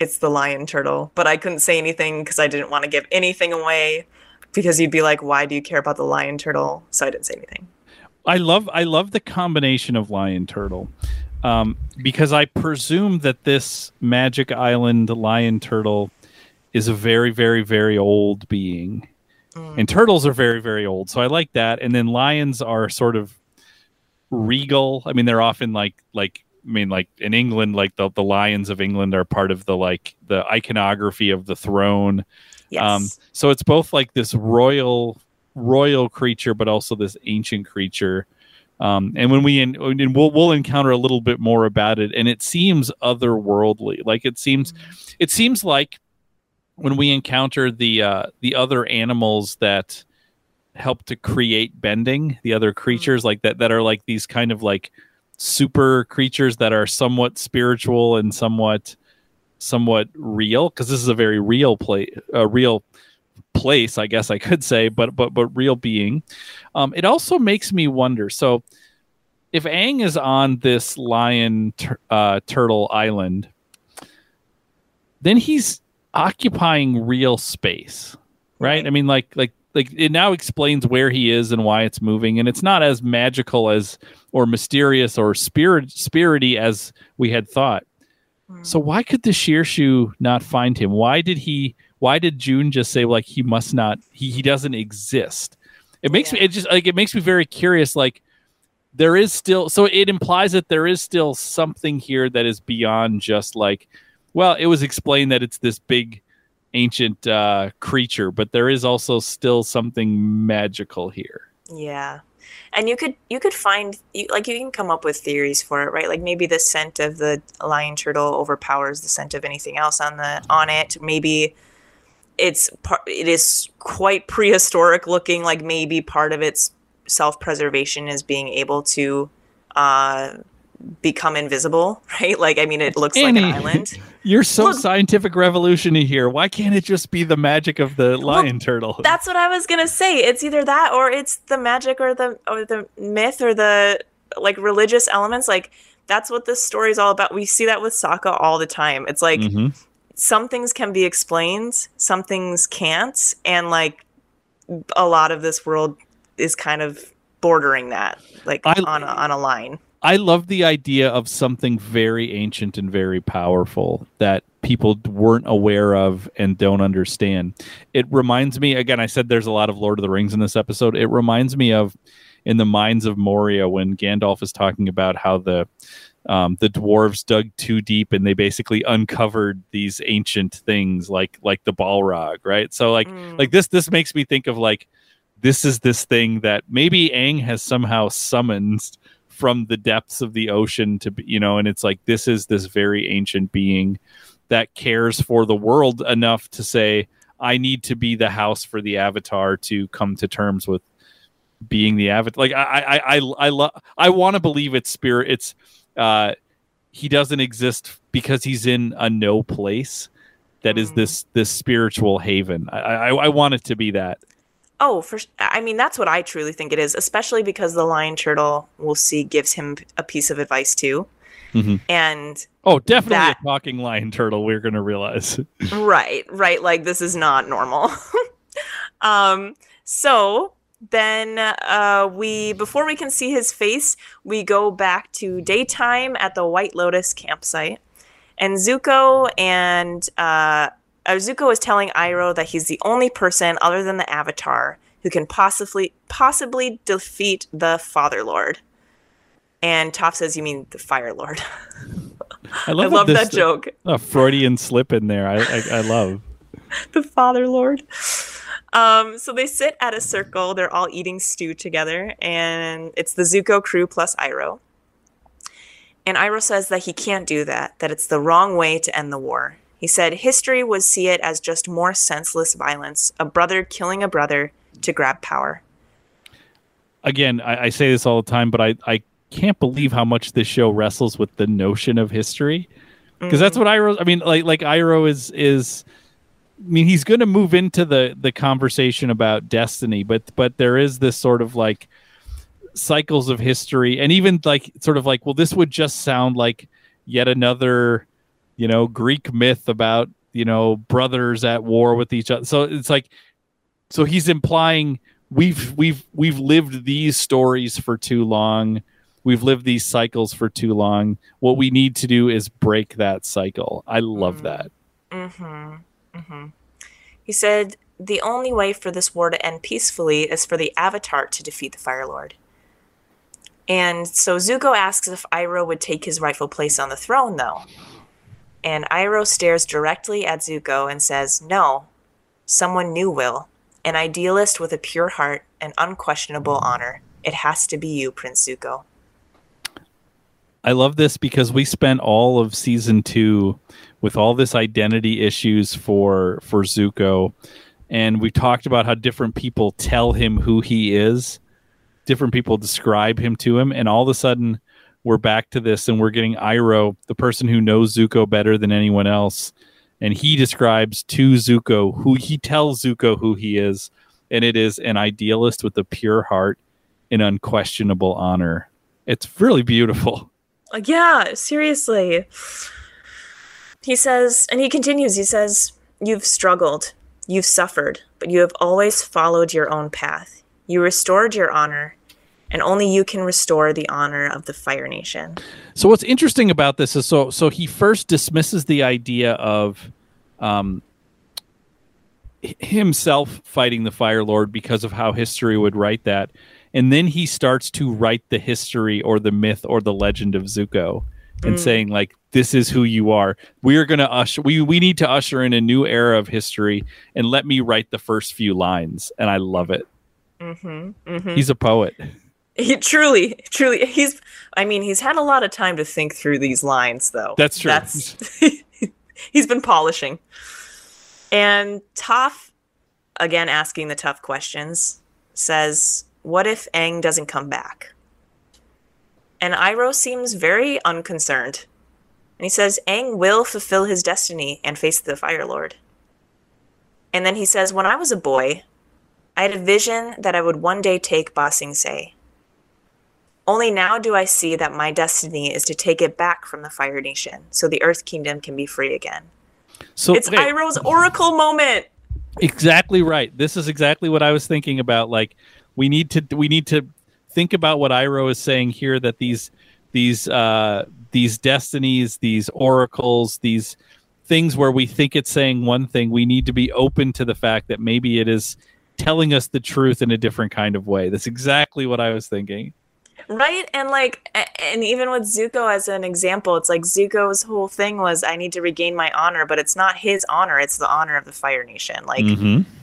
it's the lion turtle. But I couldn't say anything because I didn't want to give anything away, because you'd be like, why do you care about the lion turtle? So I didn't say anything. I love the combination of lion turtle. Because I presume that this Magic Island lion turtle is a very, very, very old being. Mm. And turtles are very, very old. So I like that. And then lions are sort of regal. I mean, they're often like in England, like the lions of England are part of the iconography of the throne. Yes. So it's both like this royal creature, but also this ancient creature. And when we'll encounter a little bit more about it, and it seems otherworldly. Like it seems like when we encounter the other animals that help to create bending, the other creatures like that are like these kind of like super creatures that are somewhat spiritual and somewhat real, because this is a very real place, I guess I could say, but real being. It also makes me wonder. So, if Aang is on this lion turtle island, then he's occupying real space, right? I mean, like it now explains where he is and why it's moving, and it's not as magical as or mysterious or spirity as we had thought. So why could the Shearshu not find him? Why did June just say like he must not? He doesn't exist. It makes me it makes me very curious. Like there is still, so it implies that there is still something here that is beyond just like, well, it was explained that it's this big ancient creature, but there is also still something magical here. Yeah, and you could find, like, you can come up with theories for it, right? Like maybe the scent of the lion turtle overpowers the scent of anything else on it. Maybe. It is quite prehistoric looking, like maybe part of its self-preservation is being able to become invisible, right? Like, I mean, it looks like an island. You're so scientific revolutionary here. Why can't it just be the magic of the lion turtle? That's what I was going to say. It's either that or it's the magic or the myth or the like religious elements. Like that's what this story is all about. We see that with Sokka all the time. It's like... Mm-hmm. Some things can be explained, some things can't, and like a lot of this world is kind of bordering that, like on a line. I love the idea of something very ancient and very powerful that people weren't aware of and don't understand. It reminds me, again, I said there's a lot of Lord of the Rings in this episode. It reminds me of in the Mines of Moria when Gandalf is talking about how the dwarves dug too deep and they basically uncovered these ancient things like the Balrog, right? So this makes me think of like, this is this thing that maybe Aang has somehow summoned from the depths of the ocean to be, you know, and it's like, this is this very ancient being that cares for the world enough to say, I need to be the house for the Avatar to come to terms with being the Avatar. Like I want to believe it's spirit. It's, he doesn't exist because he's in a no place that is this spiritual haven. I want it to be that. Oh, I mean, that's what I truly think it is, especially because the lion turtle, we'll see, gives him a piece of advice too. Mm-hmm. And definitely a talking lion turtle, we're going to realize. Right. Like this is not normal. So... Then before we can see his face, we go back to daytime at the White Lotus campsite. And Zuko is telling Iroh that he's the only person other than the Avatar who can possibly defeat the Father Lord. And Toph says, you mean the Fire Lord. I love that joke. A Freudian slip in there. I love. The Father Lord. So they sit at a circle. They're all eating stew together, and it's the Zuko crew plus Iroh. And Iroh says that he can't do that, that it's the wrong way to end the war. He said, history would see it as just more senseless violence, a brother killing a brother to grab power. Again, I say this all the time, but I can't believe how much this show wrestles with the notion of history. Because that's what Iroh, I mean, like Iroh is I mean, he's going to move into the conversation about destiny, but there is this sort of like cycles of history, and even like sort of like, well, this would just sound like yet another, you know, Greek myth about, you know, brothers at war with each other. So it's like, so he's implying we've lived these stories for too long. We've lived these cycles for too long. What we need to do is break that cycle. I love that. He said, the only way for this war to end peacefully is for the Avatar to defeat the Fire Lord. And so Zuko asks if Iroh would take his rightful place on the throne, though. And Iroh stares directly at Zuko and says, no, someone new will. An idealist with a pure heart and unquestionable honor. It has to be you, Prince Zuko. I love this because we spent all of season 2 with all this identity issues for Zuko. And we talked about how different people tell him who he is. Different people describe him to him. And all of a sudden, we're back to this. And we're getting Iroh, the person who knows Zuko better than anyone else. And he describes to Zuko who he tells Zuko who he is. And it is an idealist with a pure heart and unquestionable honor. It's really beautiful. Yeah, seriously. He says, and he continues, he says, you've struggled. You've suffered, but you have always followed your own path. You restored your honor, and only you can restore the honor of the Fire Nation. So what's interesting about this is so he first dismisses the idea of himself fighting the Fire Lord because of how history would write that. And then he starts to write the history or the myth or the legend of Zuko and saying, like, this is who you are. We are going to we need to usher in a new era of history, and let me write the first few lines. And I love it. He's a poet. He truly. He's had a lot of time to think through these lines, though. That's true. He's been polishing. And Toph, again, asking the tough questions, says, what if Aang doesn't come back? And Iroh seems very unconcerned. And he says, Aang will fulfill his destiny and face the Fire Lord. And then he says, when I was a boy, I had a vision that I would one day take Ba Sing Se. Only now do I see that my destiny is to take it back from the Fire Nation so the Earth Kingdom can be free again. So it's Iroh's oracle moment. Exactly right. This is exactly what I was thinking about. Like, we need to think about what Iroh is saying here, that these destinies, these oracles, these things where we think it's saying one thing, we need to be open to the fact that maybe it is telling us the truth in a different kind of way. That's exactly what I was thinking. Right? And even with Zuko as an example, it's like Zuko's whole thing was, I need to regain my honor, but it's not his honor. It's the honor of the Fire Nation. Like,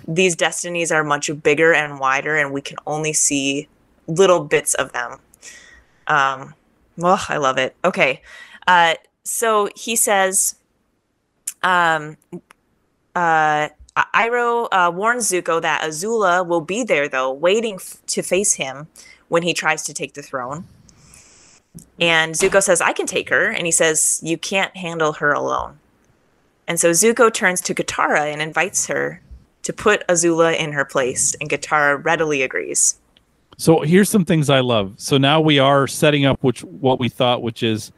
these destinies are much bigger and wider, and we can only see little bits of them. I love it. Okay. So he says, Iroh warns Zuko that Azula will be there, though, waiting to face him when he tries to take the throne. And Zuko says, I can take her. And he says, you can't handle her alone. And so Zuko turns to Katara and invites her to put Azula in her place. And Katara readily agrees. So here's some things I love. So now we are setting up what we thought, which is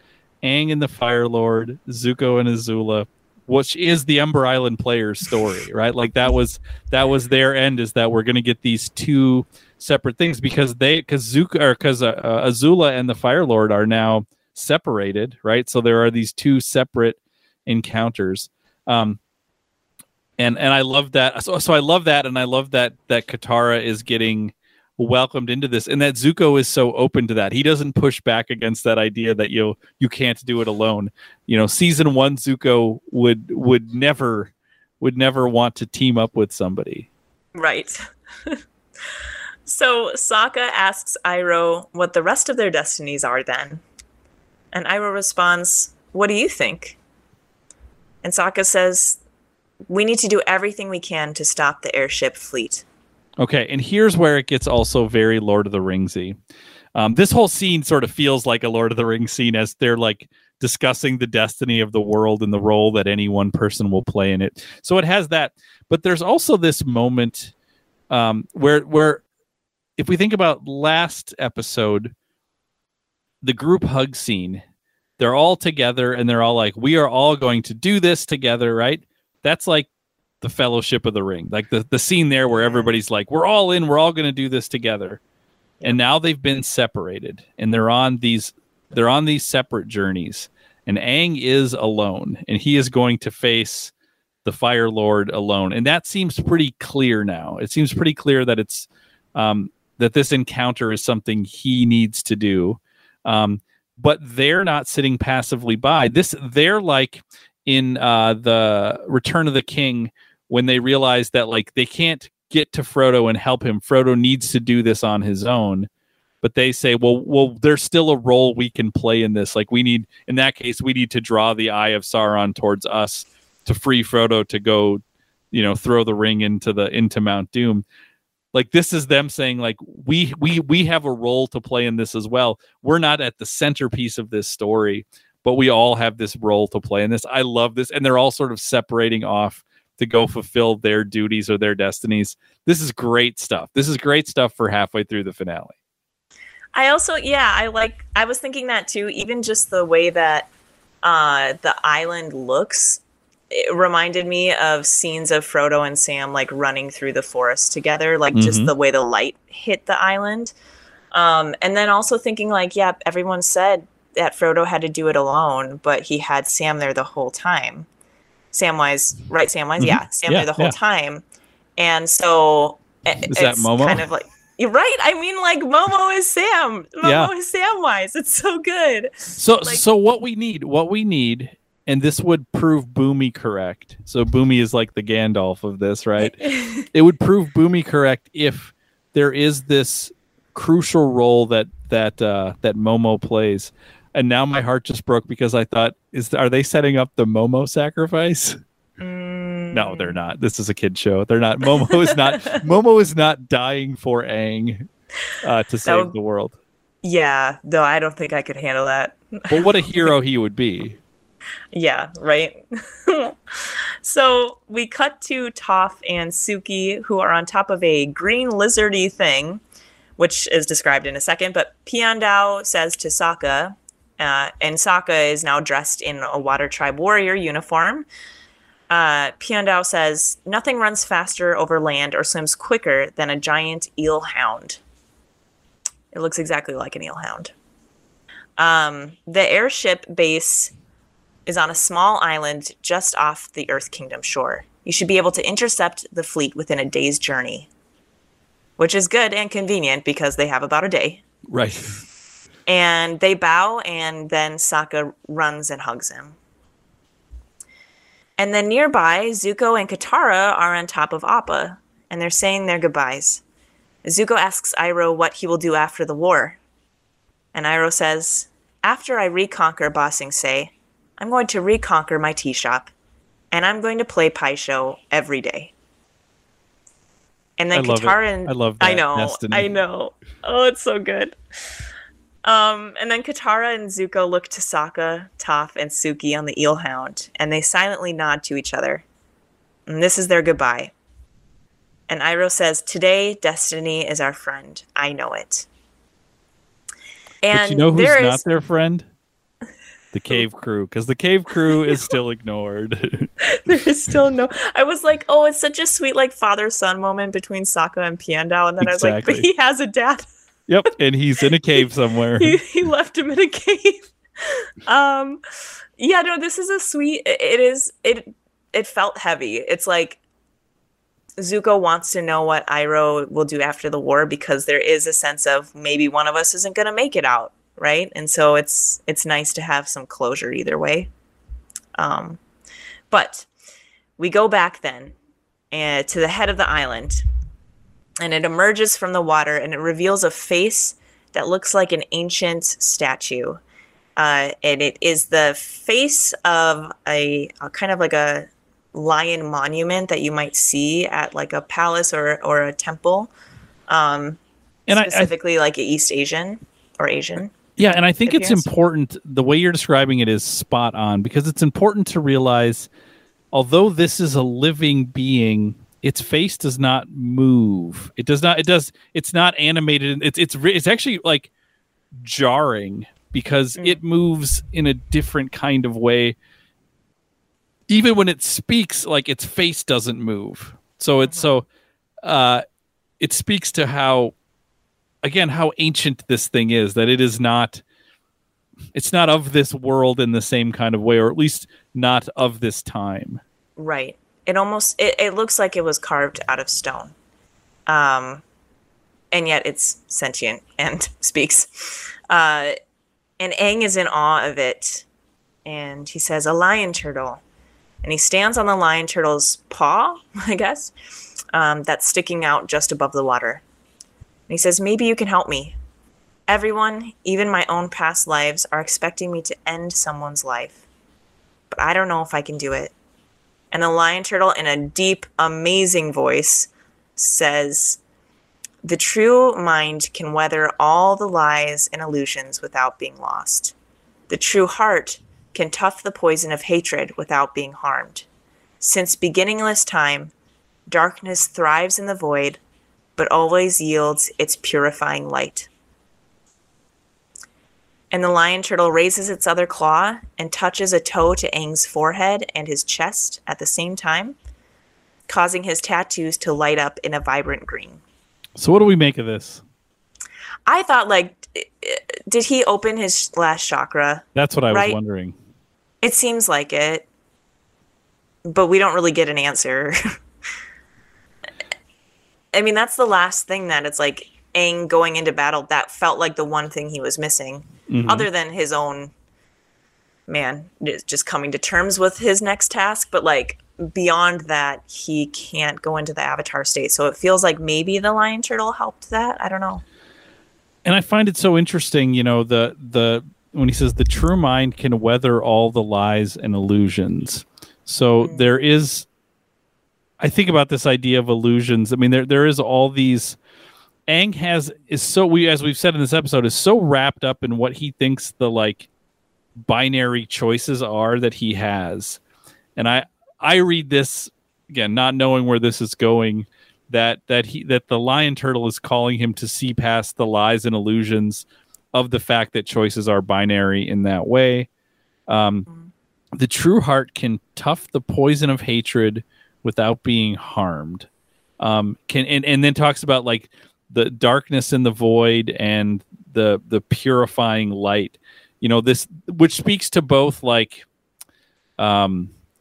Aang and the Fire Lord, Zuko and Azula, which is the Ember Island players' story, right? Like that was their end, is that we're going to get these two separate things because Azula and the Fire Lord are now separated, right? So there are these two separate encounters. And I love that. So I love that, and I love that Katara is getting welcomed into this, and that Zuko is so open to that. He doesn't push back against that idea that you can't do it alone. You know, season 1 Zuko would never want to team up with somebody. Right. So Sokka asks Iroh what the rest of their destinies are then. And Iroh responds, "What do you think?" And Sokka says, "We need to do everything we can to stop the airship fleet." Okay, and here's where it gets also very Lord of the Rings-y. This whole scene sort of feels like a Lord of the Rings scene as they're like discussing the destiny of the world and the role that any one person will play in it. So it has that. But there's also this moment where if we think about last episode, the group hug scene, they're all together and they're all like, we are all going to do this together, right? That's like the Fellowship of the Ring, like the scene there where everybody's like, we're all in, we're all going to do this together. And now they've been separated and they're on these separate journeys, and Aang is alone and he is going to face the Fire Lord alone. And that seems pretty clear now. It seems pretty clear that it's that this encounter is something he needs to do. But they're not sitting passively by. They're like in the Return of the King when they realize that like they can't get to Frodo and help him. Frodo needs to do this on his own. But they say, well, there's still a role we can play in this. Like in that case, we need to draw the eye of Sauron towards us to free Frodo to go, throw the ring into Mount Doom. Like this is them saying, like we have a role to play in this as well. We're not at the centerpiece of this story, but we all have this role to play in this. I love this, and they're all sort of separating off to go fulfill their duties or their destinies. This is great stuff. This is great stuff for halfway through the finale. I also, I was thinking that too, even just the way that the island looks, it reminded me of scenes of Frodo and Sam, like running through the forest together, like just the way the light hit the island. And then also thinking like, yeah, everyone said that Frodo had to do it alone, but he had Sam there the whole time. Samwise, right? Samwise, yeah. Sam there the whole time. And so it's that Momo? Kind of like, right. I mean, like Momo is Sam. Momo is Samwise. It's so good. So, like, what we need, and this would prove Bumi correct. So Bumi is like the Gandalf of this, right? It would prove Bumi correct if there is this crucial role that Momo plays. And now my heart just broke because I thought, are they setting up the Momo sacrifice? No, they're not. This is a kid show. They're not. Momo is not dying for Aang to save the world. Yeah, no, I don't think I could handle that. Well, what a hero he would be. Yeah, right. So we cut to Toph and Suki, who are on top of a green lizardy thing, which is described in a second. But Piandao says to Sokka, and Sokka is now dressed in a Water Tribe warrior uniform. Piandao says, nothing runs faster over land or swims quicker than a giant eel hound. It looks exactly like an eel hound. The airship base is on a small island just off the Earth Kingdom shore. You should be able to intercept the fleet within a day's journey, which is good and convenient because they have about a day. Right. And they bow, and then Sokka runs and hugs him. And then nearby, Zuko and Katara are on top of Appa, and they're saying their goodbyes. Zuko asks Iroh what he will do after the war. And Iroh says, after I reconquer Ba Sing Se, I'm going to reconquer my tea shop, and I'm going to play Pai Sho every day. And then I love that. I know, destiny. I know. Oh, it's so good. And then Katara and Zuko look to Sokka, Toph, and Suki on the eel hound, and they silently nod to each other. And this is their goodbye. And Iroh says, today, destiny is our friend. I know it. And but you know who's not their friend? The cave crew, because the cave crew is still ignored. There is still no... I was like, oh, it's such a sweet like father-son moment between Sokka and Piandao, and then exactly. I was like, but he has a dad. Yep, and he's in a cave somewhere. he left him in a cave. Yeah, no, this is a sweet... It felt heavy. It's like Zuko wants to know what Iroh will do after the war because there is a sense of maybe one of us isn't going to make it out, right? And so it's nice to have some closure either way. But we go back then to the head of the island. And it emerges from the water, and it reveals a face that looks like an ancient statue. and it is the face of a kind of like a lion monument that you might see at like a palace or a temple, and specifically like East Asian or Asian. Yeah, and I think it's important, the way you're describing it is spot on, because it's important to realize, although this is a living being, its face does not move. It does not. It does. It's not animated. It's actually like jarring, because it moves in a different kind of way. Even when it speaks, like its face doesn't move. So it's it speaks to how, again, how ancient this thing is, that it is not, it's not of this world in the same kind of way, or at least not of this time. Right. It almost, it looks like it was carved out of stone. And yet it's sentient and speaks. And Aang is in awe of it. And he says, a lion turtle. And he stands on the lion turtle's paw, I guess, that's sticking out just above the water. And he says, maybe you can help me. Everyone, even my own past lives, are expecting me to end someone's life. But I don't know if I can do it. And the lion turtle, in a deep, amazing voice, says, the true mind can weather all the lies and illusions without being lost. The true heart can tough the poison of hatred without being harmed. Since beginningless time, darkness thrives in the void, but always yields its purifying light. And the lion turtle raises its other claw and touches a toe to Aang's forehead and his chest at the same time, causing his tattoos to light up in a vibrant green. So what do we make of this? I thought, like, did he open his last chakra? That's what I was wondering. It seems like it, but we don't really get an answer. I mean, that's the last thing that it's like Aang going into battle. That felt like the one thing he was missing, other than his own man just coming to terms with his next task. But like beyond that, he can't go into the Avatar state. So it feels like maybe the lion turtle helped that. I don't know. And I find it so interesting, you know, the when he says the true mind can weather all the lies and illusions. So there is. I think about this idea of illusions. I mean, there is all these. Aang as we've said in this episode, is so wrapped up in what he thinks the like binary choices are that he has. And I read this again, not knowing where this is going, that the lion turtle is calling him to see past the lies and illusions of the fact that choices are binary in that way. The true heart can tough the poison of hatred without being harmed, and then talks about like the darkness in the void and the purifying light, you know, this, which speaks to both like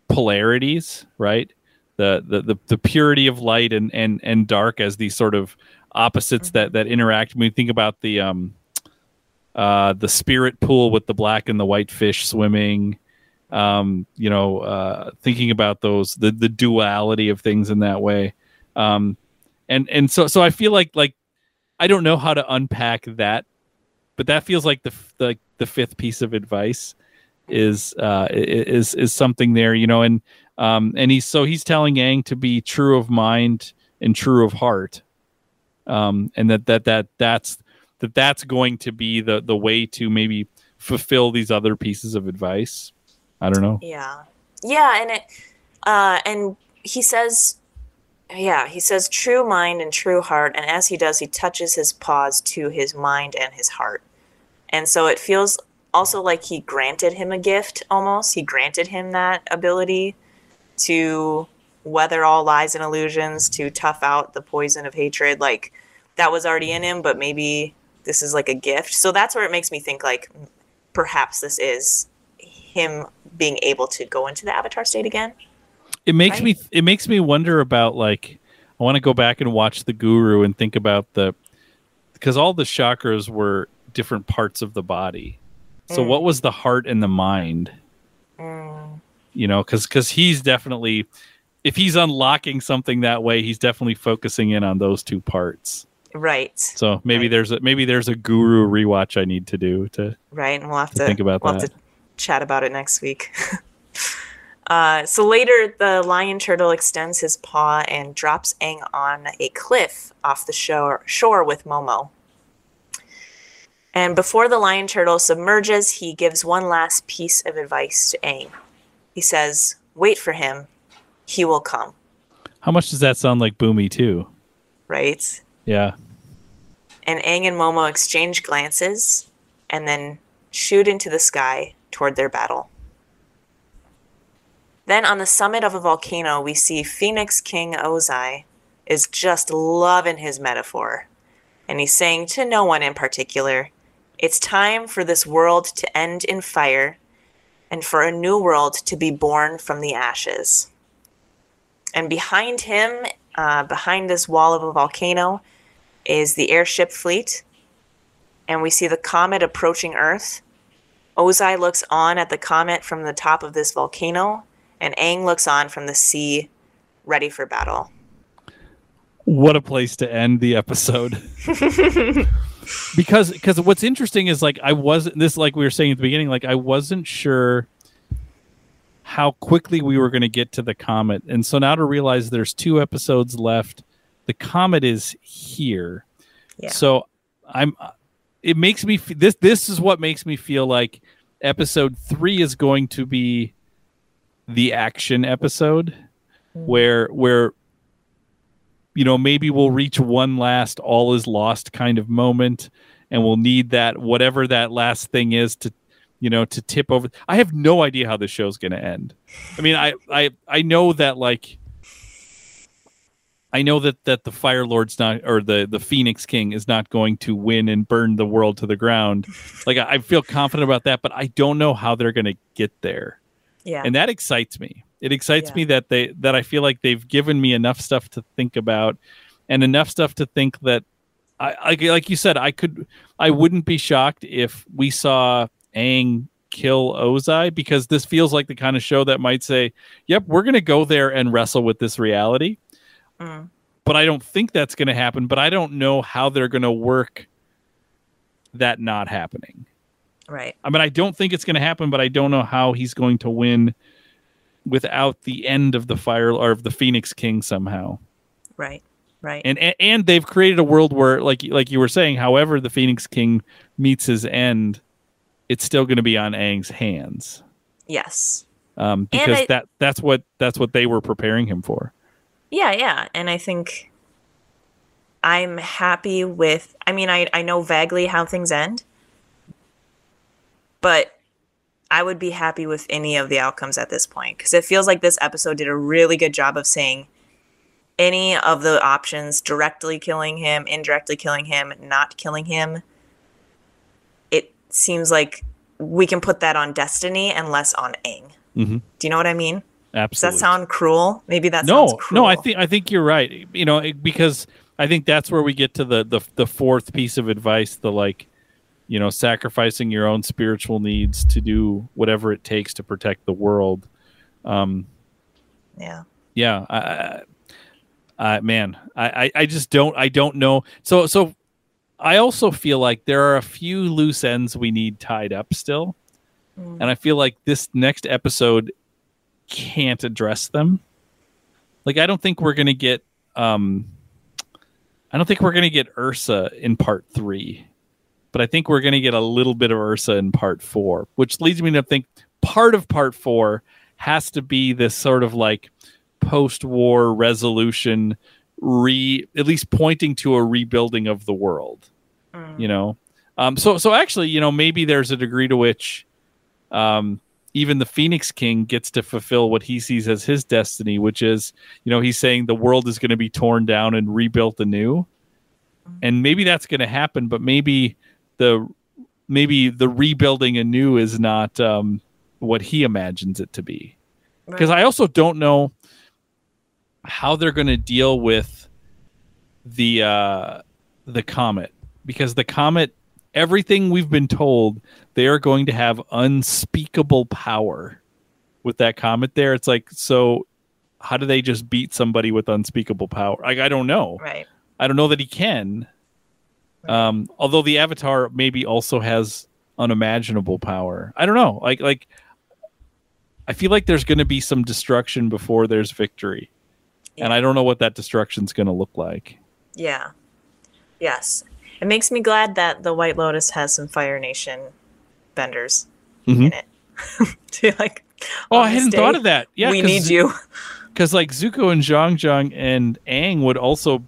polarities, right? The purity of light and dark as these sort of opposites that interact. When you think about the spirit pool with the black and the white fish swimming, thinking about those the duality of things in that way, and so I feel like I don't know how to unpack that, but that feels like the fifth piece of advice is something there, you know, and he's telling Aang to be true of mind and true of heart, and that's going to be the way to maybe fulfill these other pieces of advice. I don't know. Yeah, and it, and he says true mind and true heart, and as he does, he touches his paws to his mind and his heart, and so it feels also like he granted him a gift. Almost, he granted him that ability to weather all lies and illusions, to tough out the poison of hatred. Like that was already in him, but maybe this is like a gift. So that's where it makes me think, like, perhaps this is him being able to go into the Avatar state again. It makes me wonder about, like, I want to go back and watch The Guru and think about because all the chakras were different parts of the body. So what was the heart and the mind? You know, because he's definitely, if he's unlocking something that way, he's definitely focusing in on those two parts. Right. So maybe there's a Guru rewatch I need to do to and we'll have to think about that. We'll have to chat about it next week. So later, the lion turtle extends his paw and drops Aang on a cliff off the shore with Momo. And before the lion turtle submerges, he gives one last piece of advice to Aang. He says, "Wait for him. He will come." How much does that sound like Bumi too? Right? Yeah. And Aang and Momo exchange glances and then shoot into the sky toward their battle. Then on the summit of a volcano, we see Phoenix King Ozai is just loving his metaphor. And he's saying to no one in particular, "It's time for this world to end in fire and for a new world to be born from the ashes." And behind him, behind this wall of a volcano, is the airship fleet. And we see the comet approaching Earth. Ozai looks on at the comet from the top of this volcano, and Aang looks on from the sea, ready for battle. What a place to end the episode. Because what's interesting is, like, I wasn't, this, like we were saying at the beginning, like, I wasn't sure how quickly we were going to get to the comet. And so now to realize there's 2 episodes left, the comet is here. Yeah. So it makes me, this is what makes me feel like episode 3 is going to be the action episode where, you know, maybe we'll reach one last all is lost kind of moment, and we'll need that, whatever that last thing is, to, you know, to tip over. I have no idea how the show's going to end. I mean, I know that, like, I know that the Fire Lord's not, or the Phoenix King is not going to win and burn the world to the ground. Like, I feel confident about that, but I don't know how they're going to get there. Yeah. And that excites me. It excites me that I feel like they've given me enough stuff to think about, and enough stuff to think that I like you said, I wouldn't be shocked if we saw Aang kill Ozai, because this feels like the kind of show that might say, "Yep, we're going to go there and wrestle with this reality." Mm. But I don't think that's going to happen. But I don't know how they're going to work that not happening. Right. I mean, I don't think it's going to happen, but I don't know how he's going to win without the end of the fire or of the Phoenix King somehow. Right. Right. And they've created a world where, like you were saying, however the Phoenix King meets his end, it's still going to be on Aang's hands. Yes. Because that's what they were preparing him for. Yeah. Yeah. And I think I'm happy with, I mean, I know vaguely how things end, but I would be happy with any of the outcomes at this point, because it feels like this episode did a really good job of saying any of the options, directly killing him, indirectly killing him, not killing him. It seems like we can put that on destiny and less on Aang. Mm-hmm. Do you know what I mean? Absolutely. Does that sound cruel? Maybe that sounds cruel. No, I think you're right. You know, because I think that's where we get to the 4th piece of advice, the, like, you know, sacrificing your own spiritual needs to do whatever it takes to protect the world. Yeah. I just don't. I don't know. So I also feel like there are a few loose ends we need tied up still, and I feel like this next episode can't address them. Like, I don't think we're gonna get. I don't think we're gonna get Ursa in part 3. But I think we're going to get a little bit of Ursa in part 4, which leads me to think part of part 4 has to be this sort of, like, post-war resolution, at least pointing to a rebuilding of the world, you know? So actually, you know, maybe there's a degree to which even the Phoenix King gets to fulfill what he sees as his destiny, which is, you know, he's saying the world is going to be torn down and rebuilt anew. And maybe that's going to happen, but maybe the rebuilding anew is not what he imagines it to be. Because I also don't know how they're going to deal with the comet, because the comet, everything we've been told, they are going to have unspeakable power with that comet there. It's like, so how do they just beat somebody with unspeakable power? I don't know. Right. I don't know that he can. Although the Avatar maybe also has unimaginable power. I don't know. Like I feel like there's going to be some destruction before there's victory. Yeah. And I don't know what that destruction's going to look like. Yeah. Yes. It makes me glad that the White Lotus has some Fire Nation benders in it. To like, oh, I hadn't thought of that. Yeah, we need you. Because like Zuko and Jeong Jeong and Aang would also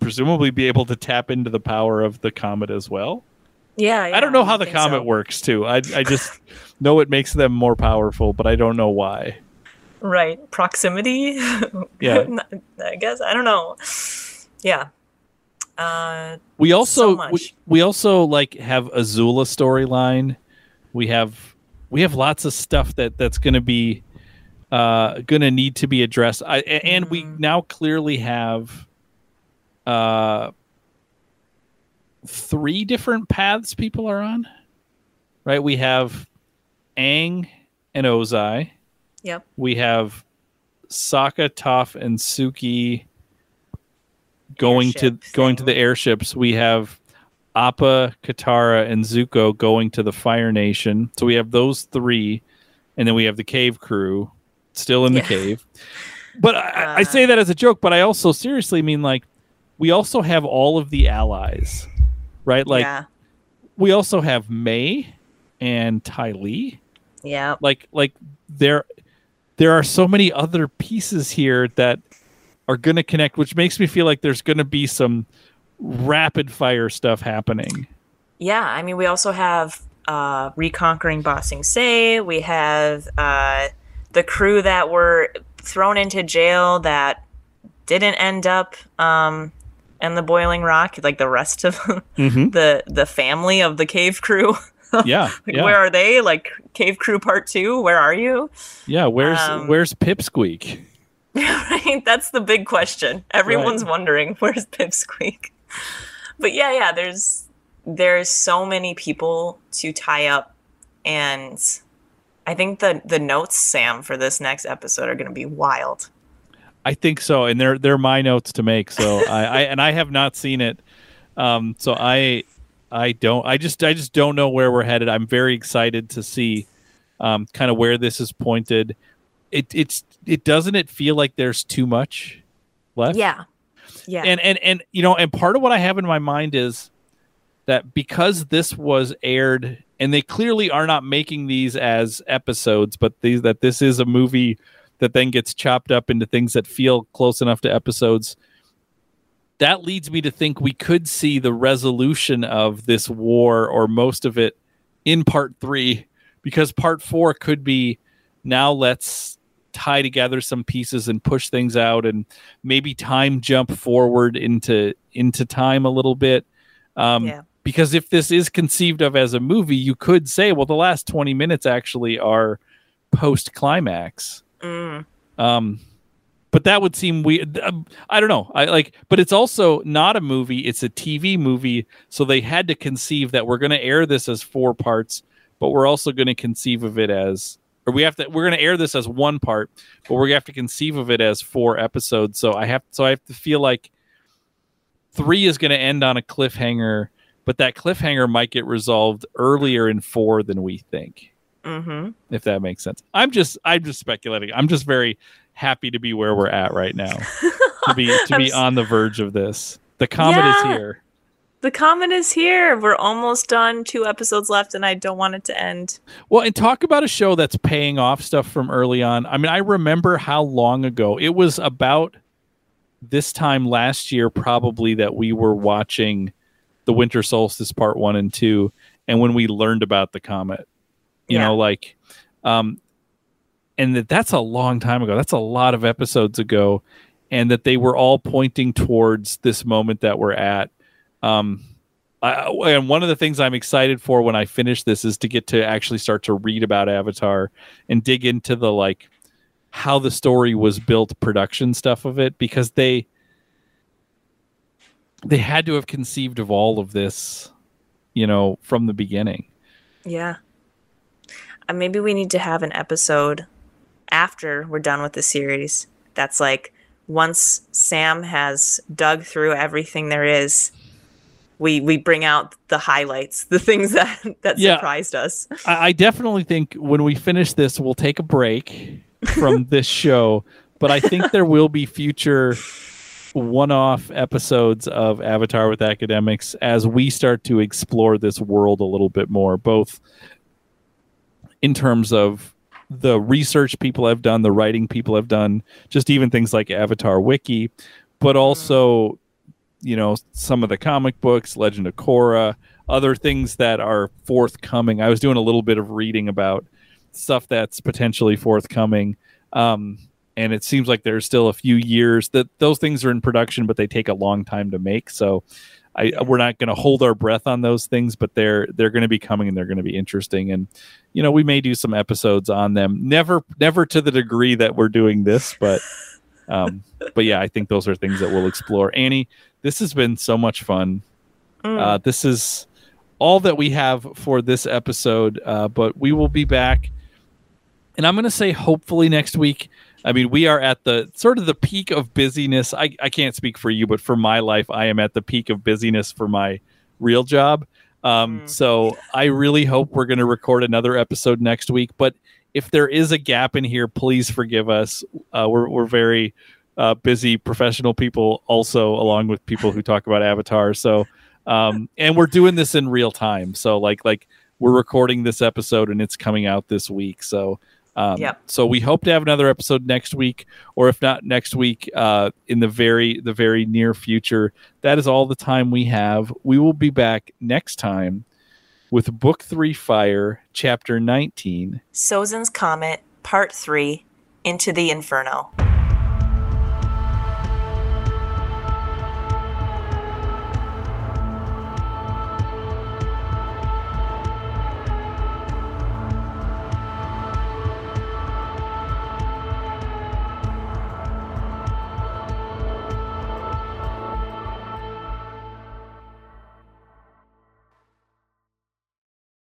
presumably be able to tap into the power of the comet as well. Yeah, I don't know how the comet works too. I just know it makes them more powerful, but I don't know why. Right, proximity. Yeah, I guess I don't know. Yeah. We also we also like have Azula storyline. We have lots of stuff that's going to be going to need to be addressed. And we now clearly have 3 different paths people are on, right? We have Aang and Ozai. Yep. We have Sokka, Toph, and Suki going to the airships. We have Appa, Katara, and Zuko going to the Fire Nation. So we have those 3, and then we have the cave crew still in the cave. But I say that as a joke, but I also seriously mean, like, we also have all of the allies, right? Like, we also have Mei and Ty Lee. Yeah. Like there are so many other pieces here that are going to connect, which makes me feel like there's going to be some rapid fire stuff happening. Yeah, I mean, we also have reconquering Ba Sing Se. We have the crew that were thrown into jail that didn't end up in the Boiling Rock, like the rest of the family of the cave crew. Where are they? Like cave crew part 2, where are you? Yeah, where's Pipsqueak? Right, that's the big question. Everyone's wondering, where's Pipsqueak? But yeah, there's so many people to tie up, and I think the notes, Sam, for this next episode are going to be wild. I think so, and they're my notes to make. So I have not seen it, so I just don't know where we're headed. I'm very excited to see kind of where this is pointed. It doesn't feel like there's too much left. Yeah. Yeah. And you know, and part of what I have in my mind is that because this was aired, and they clearly are not making these as episodes, but this is a movie that then gets chopped up into things that feel close enough to episodes. That leads me to think we could see the resolution of this war, or most of it, in part 3, because part 4 could be, now let's tie together some pieces and push things out, and maybe time jump forward into time a little bit. Because if this is conceived of as a movie, you could say, well, the last 20 minutes actually are post climax. But that would seem weird. I don't know. But it's also not a movie. It's a TV movie. So they had to conceive that we're going to air this as 4 parts, but we're also going to conceive of it as, or we're going to air this as 1 part, but we have to conceive of it as 4 episodes. So I have to feel like 3 is going to end on a cliffhanger, but that cliffhanger might get resolved earlier in 4 than we think. If that makes sense. I'm just speculating. I'm just very happy to be where we're at right now. to be on the verge of this. The comet is here. The comet is here. We're almost done. 2 episodes left, and I don't want it to end. Well, and talk about a show that's paying off stuff from early on. I mean, I remember how long ago. It was about this time last year, probably, that we were watching The Winter Solstice Part 1 and 2, and when we learned about the comet. And that's a long time ago. That's a lot of episodes ago, and that they were all pointing towards this moment that we're at. And one of the things I'm excited for when I finish this is to get to actually start to read about Avatar and dig into the, like, how the story was built, production stuff of it, because they had to have conceived of all of this, you know, from the beginning. Yeah. Maybe we need to have an episode after we're done with the series that's like, once Sam has dug through everything there is, we bring out the highlights, the things that surprised us. I definitely think when we finish this, we'll take a break from this show, but I think there will be future one-off episodes of Avatar with Academics as we start to explore this world a little bit more, both in terms of the research people have done, the writing people have done, just even things like Avatar Wiki, but also, you know, some of the comic books, Legend of Korra, other things that are forthcoming. I was doing a little bit of reading about stuff that's potentially forthcoming. And it seems like there's still a few years that those things are in production, but they take a long time to make. So we're not going to hold our breath on those things, but they're going to be coming and they're going to be interesting. And, you know, we may do some episodes on them. Never to the degree that we're doing this, but yeah, I think those are things that we'll explore. Annie, this has been so much fun. This is all that we have for this episode, but we will be back. And I'm going to say hopefully next week. I mean, we are at the sort of the peak of busyness. I can't speak for you, but for my life, I am at the peak of busyness for my real job. So I really hope we're going to record another episode next week. But if there is a gap in here, please forgive us. We're very busy professional people also, along with people who talk about Avatar. So and we're doing this in real time. So like we're recording this episode and it's coming out this week. So. So we hope to have another episode next week, or if not next week, in the very near future. That is all the time we have. We will be back next time with Book 3 Fire, Chapter 19, Sozin's Comet, Part 3, Into the Inferno.